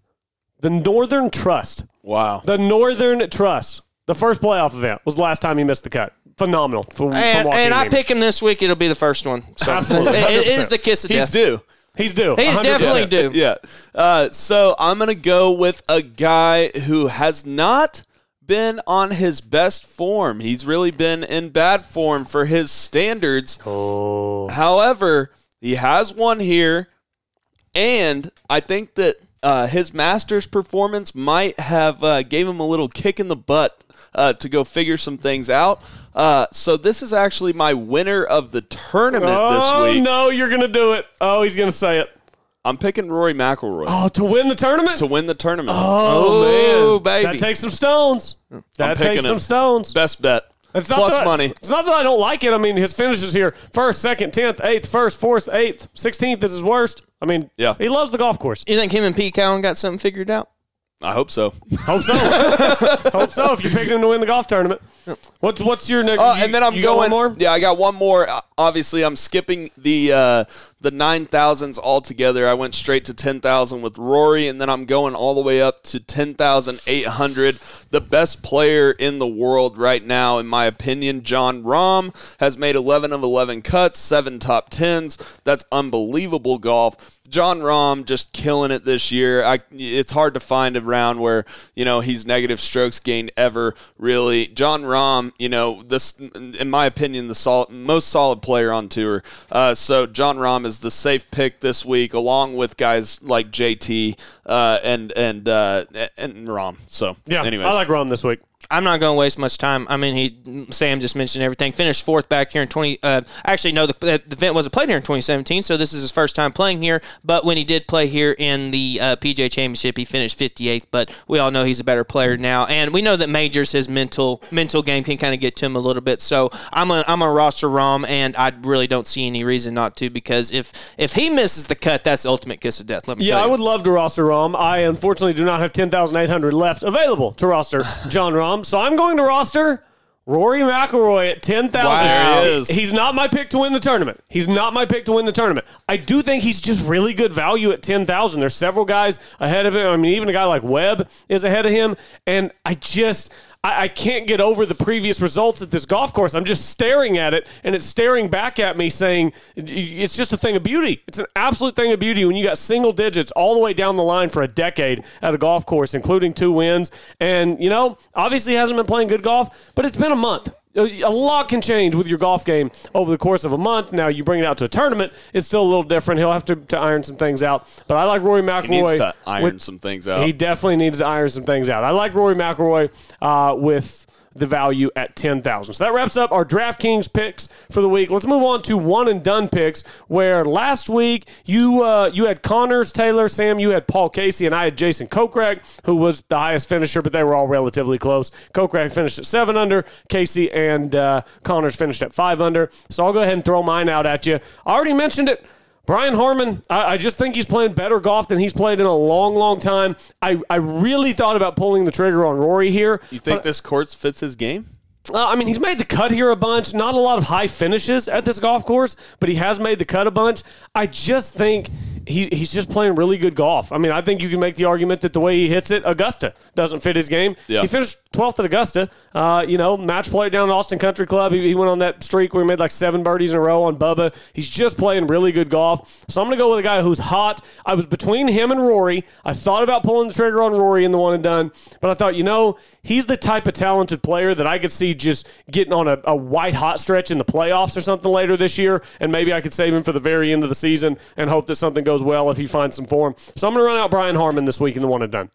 The Northern Trust. Wow. The Northern Trust. The first playoff event was the last time he missed the cut. Phenomenal. For, and for and I pick him this week. It'll be the first one. So Absolutely. It, it is the kiss of He's death. He's due. He's due. He's one hundred percent. Definitely due. Yeah. Uh, so I'm going to go with a guy who has not been on his best form. He's really been in bad form for his standards. Oh. However, he has one here. And I think that uh, his Masters performance might have uh, gave him a little kick in the butt uh, to go figure some things out. Uh, so this is actually my winner of the tournament oh, this week. Oh, no, you're going to do it. Oh, he's going to say it. I'm picking Rory McIlroy. Oh, to win the tournament? To win the tournament. Oh, oh man. Baby. That takes some stones. That takes some him. stones. Best bet. It's Plus not that, money. It's not that I don't like it. I mean, his finishes here, first, second, tenth, eighth, first, fourth, eighth, sixteenth is his worst. I mean, yeah. He loves the golf course. You think him and Pete Cowan got something figured out? I hope so. Hope so. Hope so if you picked him to win the golf tournament. What's what's your next? Oh, uh, and then I'm you going. More? Yeah, I got one more. Obviously, I'm skipping the uh, the nine thousands altogether. I went straight to ten thousand with Rory, and then I'm going all the way up to ten thousand eight hundred. The best player in the world right now, in my opinion, John Rahm, has made eleven of eleven cuts, seven top tens. That's unbelievable golf. John Rahm just killing it this year. I, it's hard to find a round where, you know, he's negative strokes gained ever, really. John Rahm, you know, this, in my opinion, the solid, most solid player on tour. Uh, so John Rahm is the safe pick this week, along with guys like J T uh, and and uh, and Rahm. So, yeah, anyways. I like Rahm this week. I'm not going to waste much time. I mean, he Sam just mentioned everything. Finished fourth back here in twenty. Uh, actually, no, the, the event wasn't played here in twenty seventeen, so this is his first time playing here. But when he did play here in the uh, P G A Championship, he finished fifty-eighth. But we all know he's a better player now, and we know that majors, his mental mental game can kind of get to him a little bit. So I'm a I'm a roster Rahm, and I really don't see any reason not to, because if if he misses the cut, that's the ultimate kiss of death. Let me yeah, tell you. I would love to roster Rahm. I unfortunately do not have ten thousand eight hundred left available to roster John Rahm. So I'm going to roster Rory McIlroy at ten thousand. Wow. He is. He's not my pick to win the tournament. He's not my pick to win the tournament. I do think he's just really good value at ten thousand. There's several guys ahead of him. I mean, even a guy like Webb is ahead of him. And I just... I can't get over the previous results at this golf course. I'm just staring at it, and it's staring back at me saying, it's just a thing of beauty. It's an absolute thing of beauty when you got single digits all the way down the line for a decade at a golf course, including two wins. And, you know, obviously hasn't been playing good golf, but it's been a month. A lot can change with your golf game over the course of a month. Now, you bring it out to a tournament, it's still a little different. He'll have to, to iron some things out. But I like Rory McIlroy. He needs to iron with, some things out. He definitely needs to iron some things out. I like Rory McIlroy uh, with the value at ten thousand. So that wraps up our DraftKings picks for the week. Let's move on to one and done picks, where last week you uh, you had Connors, Taylor, Sam, you had Paul Casey, and I had Jason Kokrak, who was the highest finisher, but they were all relatively close. Kokrak finished at seven under, Casey and uh, Connors finished at five under. So I'll go ahead and throw mine out at you. I already mentioned it. Brian Harmon, I, I just think he's playing better golf than he's played in a long, long time. I, I really thought about pulling the trigger on Rory here. You think this course fits his game? Uh, I mean, he's made the cut here a bunch. Not a lot of high finishes at this golf course, but he has made the cut a bunch. I just think... He, he's just playing really good golf. I mean, I think you can make the argument that the way he hits it, Augusta doesn't fit his game. Yeah. He finished twelfth at Augusta. Uh, you know, match play down at Austin Country Club. He, he went on that streak where he made like seven birdies in a row on Bubba. He's just playing really good golf. So I'm going to go with a guy who's hot. I was between him and Rory. I thought about pulling the trigger on Rory in the one and done, but I thought, you know, he's the type of talented player that I could see just getting on a, a white hot stretch in the playoffs or something later this year, and maybe I could save him for the very end of the season and hope that something goes well if he finds some form. So I'm going to run out Brian Harmon this week in the one and done.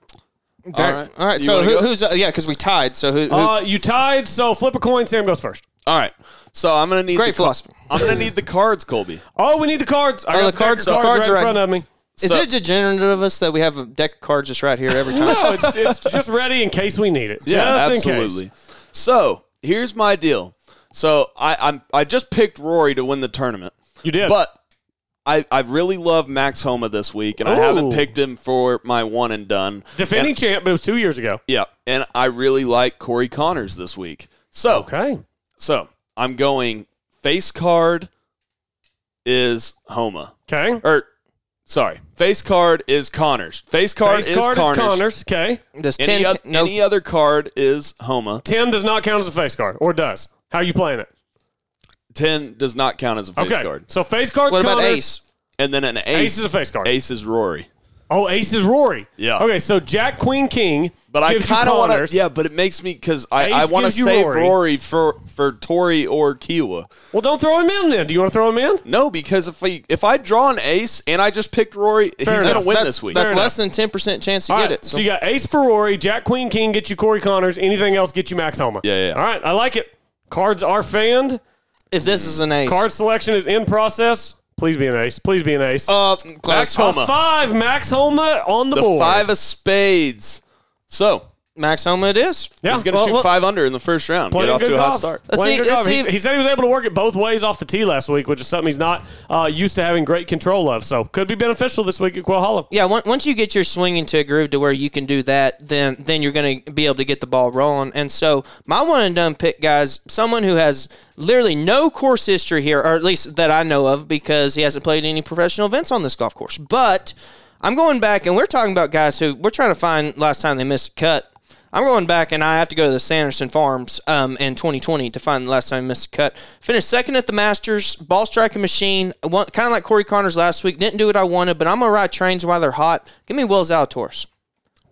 Okay. All right. All right. So who, who's, uh, yeah, because we tied. So who, who? Uh, you tied. So flip a coin. Sam goes first. All right. So I'm going to need great philosophy. I'm going to need the cards, Colby. Oh, we need the cards. I oh, got the cards, so cards right, right in front of me. Is so, it degenerative of us that we have a deck of cards just right here every time? No, it's, it's just ready in case we need it. Just yeah, absolutely. In case. So here's my deal. So I I'm, I just picked Rory to win the tournament. You did, but. I, I really love Max Homa this week, and Ooh. I haven't picked him for my one and done. Defending and, champ, but it was two years ago. Yeah, and I really like Corey Connors this week. So, okay. So I'm going face card is Homa. Okay. Or, sorry, face card is Connors. Face card, face is, card Connors. is Connors. Okay. Does any, ten, other, no. any other card is Homa. ten does not count as a face card, or does. How are you playing it? ten does not count as a face okay. card. So face card's Connors. What about ace? And then an ace. Ace is a face card. Ace is Rory. Oh, ace is Rory. Yeah. Okay, so jack, queen, king. But I kind of want to. Yeah, but it makes me, because I, I want to save Rory, Rory for, for Torrey or Kiwa. Well, don't throw him in then. Do you want to throw him in? No, because if I, if I draw an ace and I just picked Rory, Fair he's going to win that's, this week. That's Fair less enough. than ten percent chance to All get right. it. So. so you got ace for Rory, jack, queen, king, get you Corey Connors. Anything else, get you Max Homa. Yeah, yeah. All right, I like it. Cards are fanned. If this is an ace. Card selection is in process. Please be an ace. Please be an ace. Uh, Max Homa. Five. Max Homa on the, the board. The five of spades. So, Max Homa it is. Yeah. He's going to well, shoot look. five under in the first round. Get off to a golf. hot start. See, he, he said he was able to work it both ways off the tee last week, which is something he's not uh, used to having great control of. So, could be beneficial this week at Quail Hollow. Yeah, once you get your swing into a groove to where you can do that, then, then you're going to be able to get the ball rolling. And so, my one and done pick, guys, someone who has... literally no course history here, or at least that I know of, because he hasn't played any professional events on this golf course. But I'm going back, and we're talking about guys who we're trying to find last time they missed a cut. I'm going back, and I have to go to the Sanderson Farms um, in twenty twenty to find the last time I missed a cut. Finished second at the Masters, ball striking machine, kind of like Corey Connors last week. Didn't do what I wanted, but I'm going to ride trains while they're hot. Give me Will Zalatoris.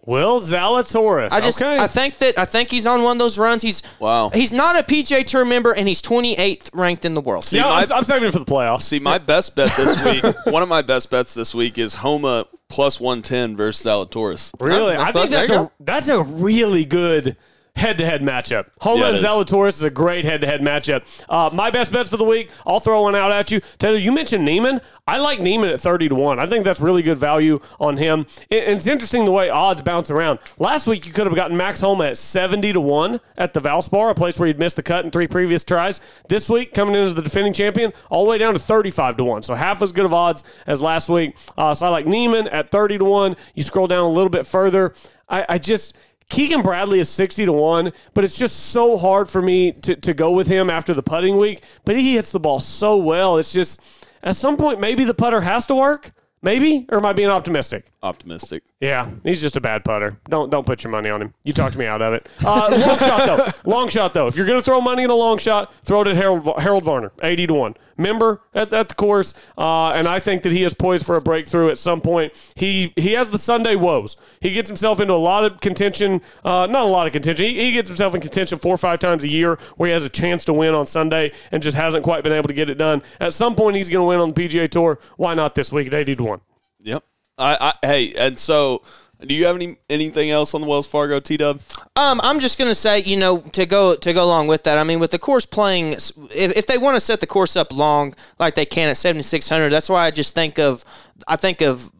Will Zalatoris. I just, okay. I think that I think he's on one of those runs. He's wow. He's not a P G A Tour member, and he's twenty-eighth ranked in the world. See, yeah, my, I'm saving it for the playoffs. See, my best bet this week. One of my best bets this week is Homa plus one ten versus Zalatoris. Really, I, I think that's a go. that's a really good. head-to-head matchup. Homa yeah, and Zalatoris is a great head-to-head matchup. Uh, my best bets for the week, I'll throw one out at you. Taylor, you mentioned Niemann. I like Niemann at thirty to one. I think that's really good value on him. It, it's interesting the way odds bounce around. Last week, you could have gotten Max Homa at seventy to one at the Valspar, a place where he'd missed the cut in three previous tries. This week, coming in as the defending champion, all the way down to thirty-five to one. So half as good of odds as last week. Uh, so I like Niemann at thirty to one. You scroll down a little bit further. I, I just... Keegan Bradley is sixty to one, but it's just so hard for me to, to go with him after the putting week. But he hits the ball so well. It's just, at some point, maybe the putter has to work. Maybe? Or am I being optimistic? Optimistic. Yeah, he's just a bad putter. Don't don't put your money on him. You talked me out of it. Uh, long shot, though. Long shot, though. If you're going to throw money in a long shot, throw it at Harold, Harold Varner, eighty to one. Member at, at the course, uh, and I think that he is poised for a breakthrough at some point. He he has the Sunday woes. He gets himself into a lot of contention, uh, not a lot of contention. He, he gets himself in contention four or five times a year where he has a chance to win on Sunday and just hasn't quite been able to get it done. At some point, he's going to win on the P G A Tour. Why not this week at eighty to one? Yep. I, I hey, and so do you have any anything else on the Wells Fargo T-Dub? Um, I'm just going to say, you know, to go to go along with that, I mean, with the course playing, if, if they want to set the course up long like they can at seventy-six hundred, that's why I just think of, I think of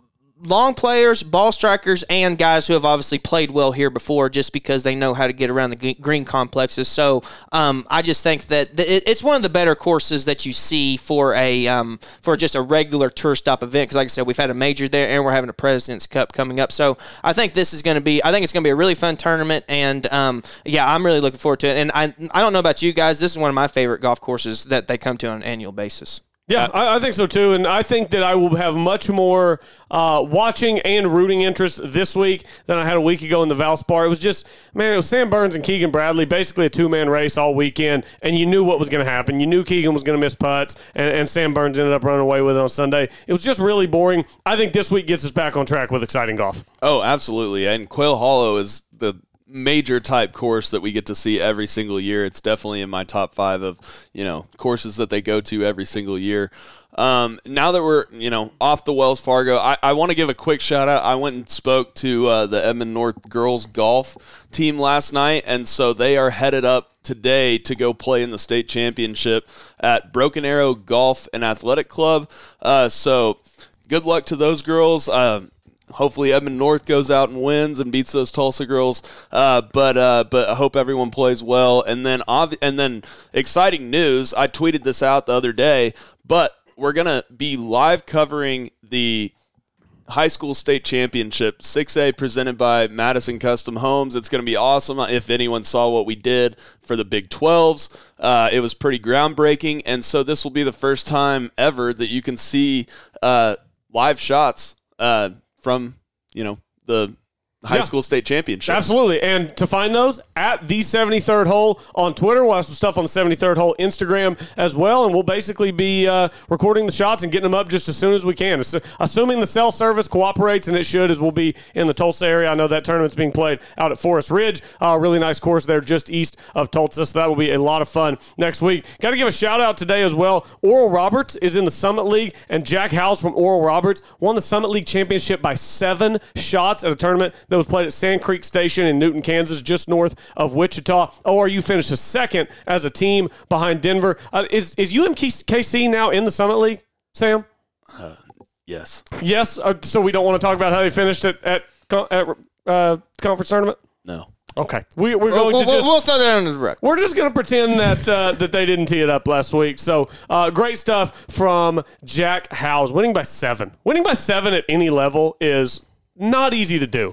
long players, ball strikers, and guys who have obviously played well here before just because they know how to get around the green complexes. So um, I just think that th- it's one of the better courses that you see for a um, for just a regular tour stop event because, like I said, we've had a major there and we're having a President's Cup coming up. So I think this is going to be – I think it's going to be a really fun tournament, and, um, yeah, I'm really looking forward to it. And I I don't know about you guys. This is one of my favorite golf courses that they come to on an annual basis. Yeah, I, I think so, too, and I think that I will have much more uh, watching and rooting interest this week than I had a week ago in the Valspar. It was just, man, it was Sam Burns and Keegan Bradley, basically a two-man race all weekend, and you knew what was going to happen. You knew Keegan was going to miss putts, and, and Sam Burns ended up running away with it on Sunday. It was just really boring. I think this week gets us back on track with exciting golf. Oh, absolutely, and Quail Hollow is the major type course that we get to see every single year. It's definitely in my top five of, you know, courses that they go to every single year. Um, now that we're, you know, off the Wells Fargo, I, I want to give a quick shout out. I went and spoke to uh, the Edmond North girls golf team last night. And so they are headed up today to go play in the state championship at Broken Arrow Golf and Athletic Club. Uh, so good luck to those girls. Um, uh, Hopefully Edmond North goes out and wins and beats those Tulsa girls. Uh, but uh, but I hope everyone plays well. And then obvi- and then exciting news, I tweeted this out the other day, but we're going to be live covering the high school state championship, six A, presented by Madison Custom Homes. It's going to be awesome. If anyone saw what we did for the Big twelves, uh, it was pretty groundbreaking. And so this will be the first time ever that you can see uh, live shots uh from, you know, the high yeah. school state championship. Absolutely. And to find those at the seventy-third hole on Twitter. We'll have some stuff on the seventy-third hole Instagram as well. And we'll basically be uh, recording the shots and getting them up just as soon as we can. So, assuming the cell service cooperates, and it should, as we'll be in the Tulsa area. I know that tournament's being played out at Forest Ridge. Uh, really nice course there just east of Tulsa. So that will be a lot of fun next week. Got to give a shout out today as well. Oral Roberts is in the Summit League, and Jack Howes from Oral Roberts won the Summit League championship by seven shots at a tournament that was played at Sand Creek Station in Newton, Kansas, just north of Wichita. O R U finished second as a team behind Denver. Uh, is is U M K C now in the Summit League, Sam? Uh, yes. Yes? Uh, so we don't want to talk about how they finished at at, at uh, conference tournament? No. Okay. We, we're going we'll, to we'll, just... We'll throw that under the rug. We're just going to pretend that uh, that they didn't tee it up last week. So, uh, great stuff from Jack Howes. Winning by seven. Winning by seven at any level is not easy to do.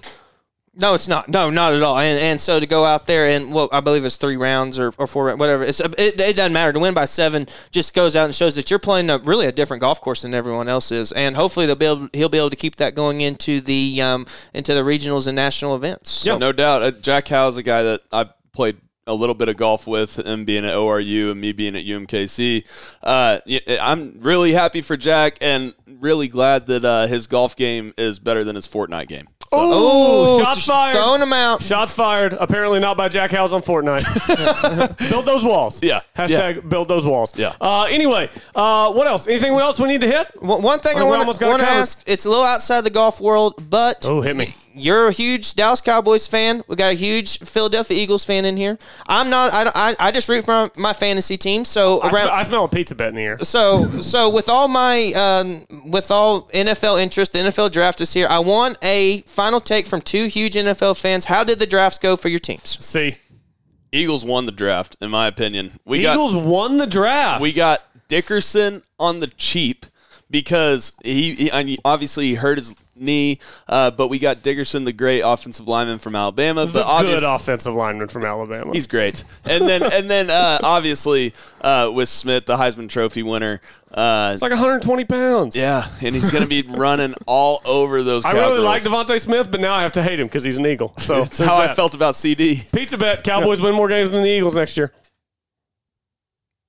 No, it's not. No, not at all. And and so to go out there and, well, I believe it's three rounds or, or four rounds, whatever. It's, it, it doesn't matter. To win by seven just goes out and shows that you're playing a, really a different golf course than everyone else is. And hopefully they'll be able, he'll be able to keep that going into the um, into the regionals and national events. So. Yeah, no doubt. Uh, Jack Howes, a guy that I played a little bit of golf with, him being at O R U and me being at U M K C. Uh, I'm really happy for Jack and really glad that uh, his golf game is better than his Fortnite game. So. Oh, shots fired. Throwing them out. Shots fired. Apparently not by Jack Howes on Fortnite. Build those walls. Yeah. Hashtag yeah. build those walls. Yeah. Uh, anyway, uh, what else? Anything else we need to hit? Well, one thing or I want to ask, it's a little outside the golf world, but... Oh, hit me. you're a huge Dallas Cowboys fan. We got a huge Philadelphia Eagles fan in here. I'm not. I, I, I just root for my fantasy team. So I, around, sm- I smell a pizza bet in the air. So so with all my um, with all N F L interest, the N F L draft is here. I want a final take from two huge N F L fans. How did the drafts go for your teams? See, Eagles won the draft, in my opinion. We Eagles got, won the draft. We got Dickerson on the cheap because he, he I mean, obviously he hurt his knee, uh, but we got Dickerson, the great offensive lineman from Alabama. The but good offensive lineman from Alabama. He's great. And then, and then uh, obviously, uh, with Smith, the Heisman Trophy winner. Uh, it's like one hundred twenty pounds. Yeah, and he's going to be running all over those Cowboys. I really like Devontae Smith, but now I have to hate him because he's an Eagle. So that's how that. I felt about C D. Pizza bet, Cowboys win more games than the Eagles next year.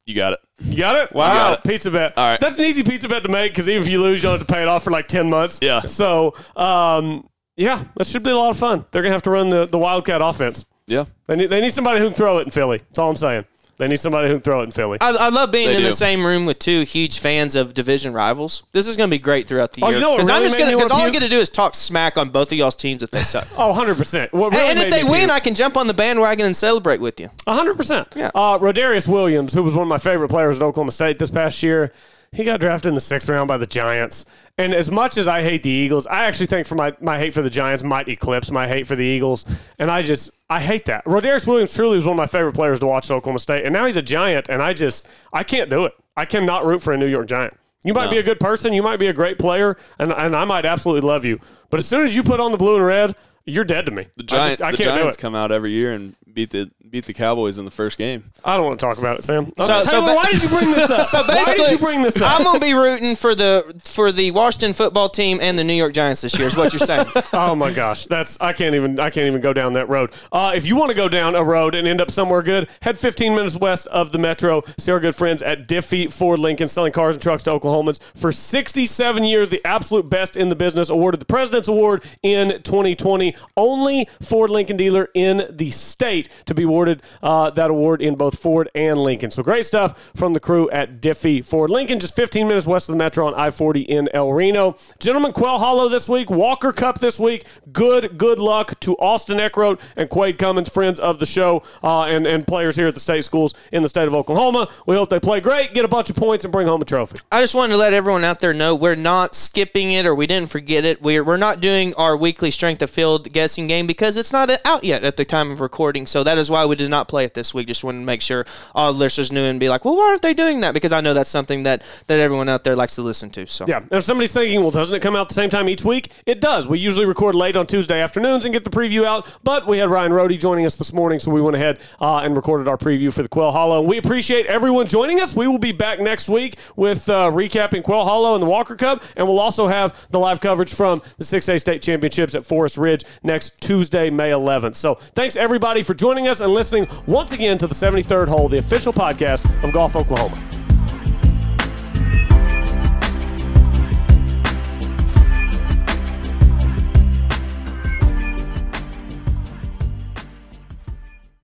You got it. You got it? Wow. Got it. Pizza bet. All right. That's an easy pizza bet to make because even if you lose, you'll have to pay it off for like ten months. Yeah. So, um, yeah, that should be a lot of fun. They're going to have to run the, the Wildcat offense. Yeah. They need, they need somebody who can throw it in Philly. That's all I'm saying. They need somebody who can throw it in Philly. I, I love being they in do. the same room with two huge fans of division rivals. This is going to be great throughout the oh, year. Because you know really all I'm going to do is talk smack on both of y'all's teams if they suck. Oh, one hundred percent. Really and if they win, puke. I can jump on the bandwagon and celebrate with you. one hundred percent. Yeah. Uh, Rodarius Williams, who was one of my favorite players at Oklahoma State this past year, he got drafted in the sixth round by the Giants. And as much as I hate the Eagles, I actually think for my, my hate for the Giants might eclipse my hate for the Eagles. And I just, I hate that. Rodarius Williams truly was one of my favorite players to watch at Oklahoma State. And now he's a Giant, and I just, I can't do it. I cannot root for a New York Giant. You might no. be a good person. You might be a great player. And, and I might absolutely love you. But as soon as you put on the blue and red, you're dead to me. The, Giant, I just, I the can't Giants do it. Come out every year and beat the beat the Cowboys in the first game. I don't want to talk about it, Sam. So, Taylor, so ba- why did you bring this up? So basically, why did you bring this up? I'm gonna be rooting for the for the Washington football team and the New York Giants this year. Is what you're saying? Oh my gosh, that's I can't even I can't even go down that road. Uh, if you want to go down a road and end up somewhere good, head fifteen minutes west of the metro. See our good friends at Diffie Ford Lincoln, selling cars and trucks to Oklahomans for sixty-seven years. The absolute best in the business. Awarded the President's Award in twenty twenty. Only Ford Lincoln dealer in the state to be awarded uh, that award in both Ford and Lincoln. So great stuff from the crew at Diffie Ford Lincoln, just fifteen minutes west of the metro on I forty in El Reno. Gentlemen, Quail Hollow this week, Walker Cup this week. Good, good luck to Austin Eckroat and Quade Cummins, friends of the show uh, and, and players here at the state schools in the state of Oklahoma. We hope they play great, get a bunch of points, and bring home a trophy. I just wanted to let everyone out there know we're not skipping it or we didn't forget it. We're, we're not doing our weekly strength of field guessing game because it's not out yet at the time of recording, so that is why we did not play it this week. Just wanted to make sure all the listeners knew and be like, well, why aren't they doing that? Because I know that's something that, that everyone out there likes to listen to. So yeah, and if somebody's thinking, well, doesn't it come out the same time each week? It does. We usually record late on Tuesday afternoons and get the preview out, but we had Ryan Rody joining us this morning, so we went ahead uh, and recorded our preview for the Quail Hollow. We appreciate everyone joining us. We will be back next week with uh, recapping Quail Hollow and the Walker Cup, and we'll also have the live coverage from the six A State Championships at Forest Ridge next Tuesday, May eleventh. So thanks, everybody, for joining us and listening once again to the seventy-third Hole, the official podcast of Golf Oklahoma.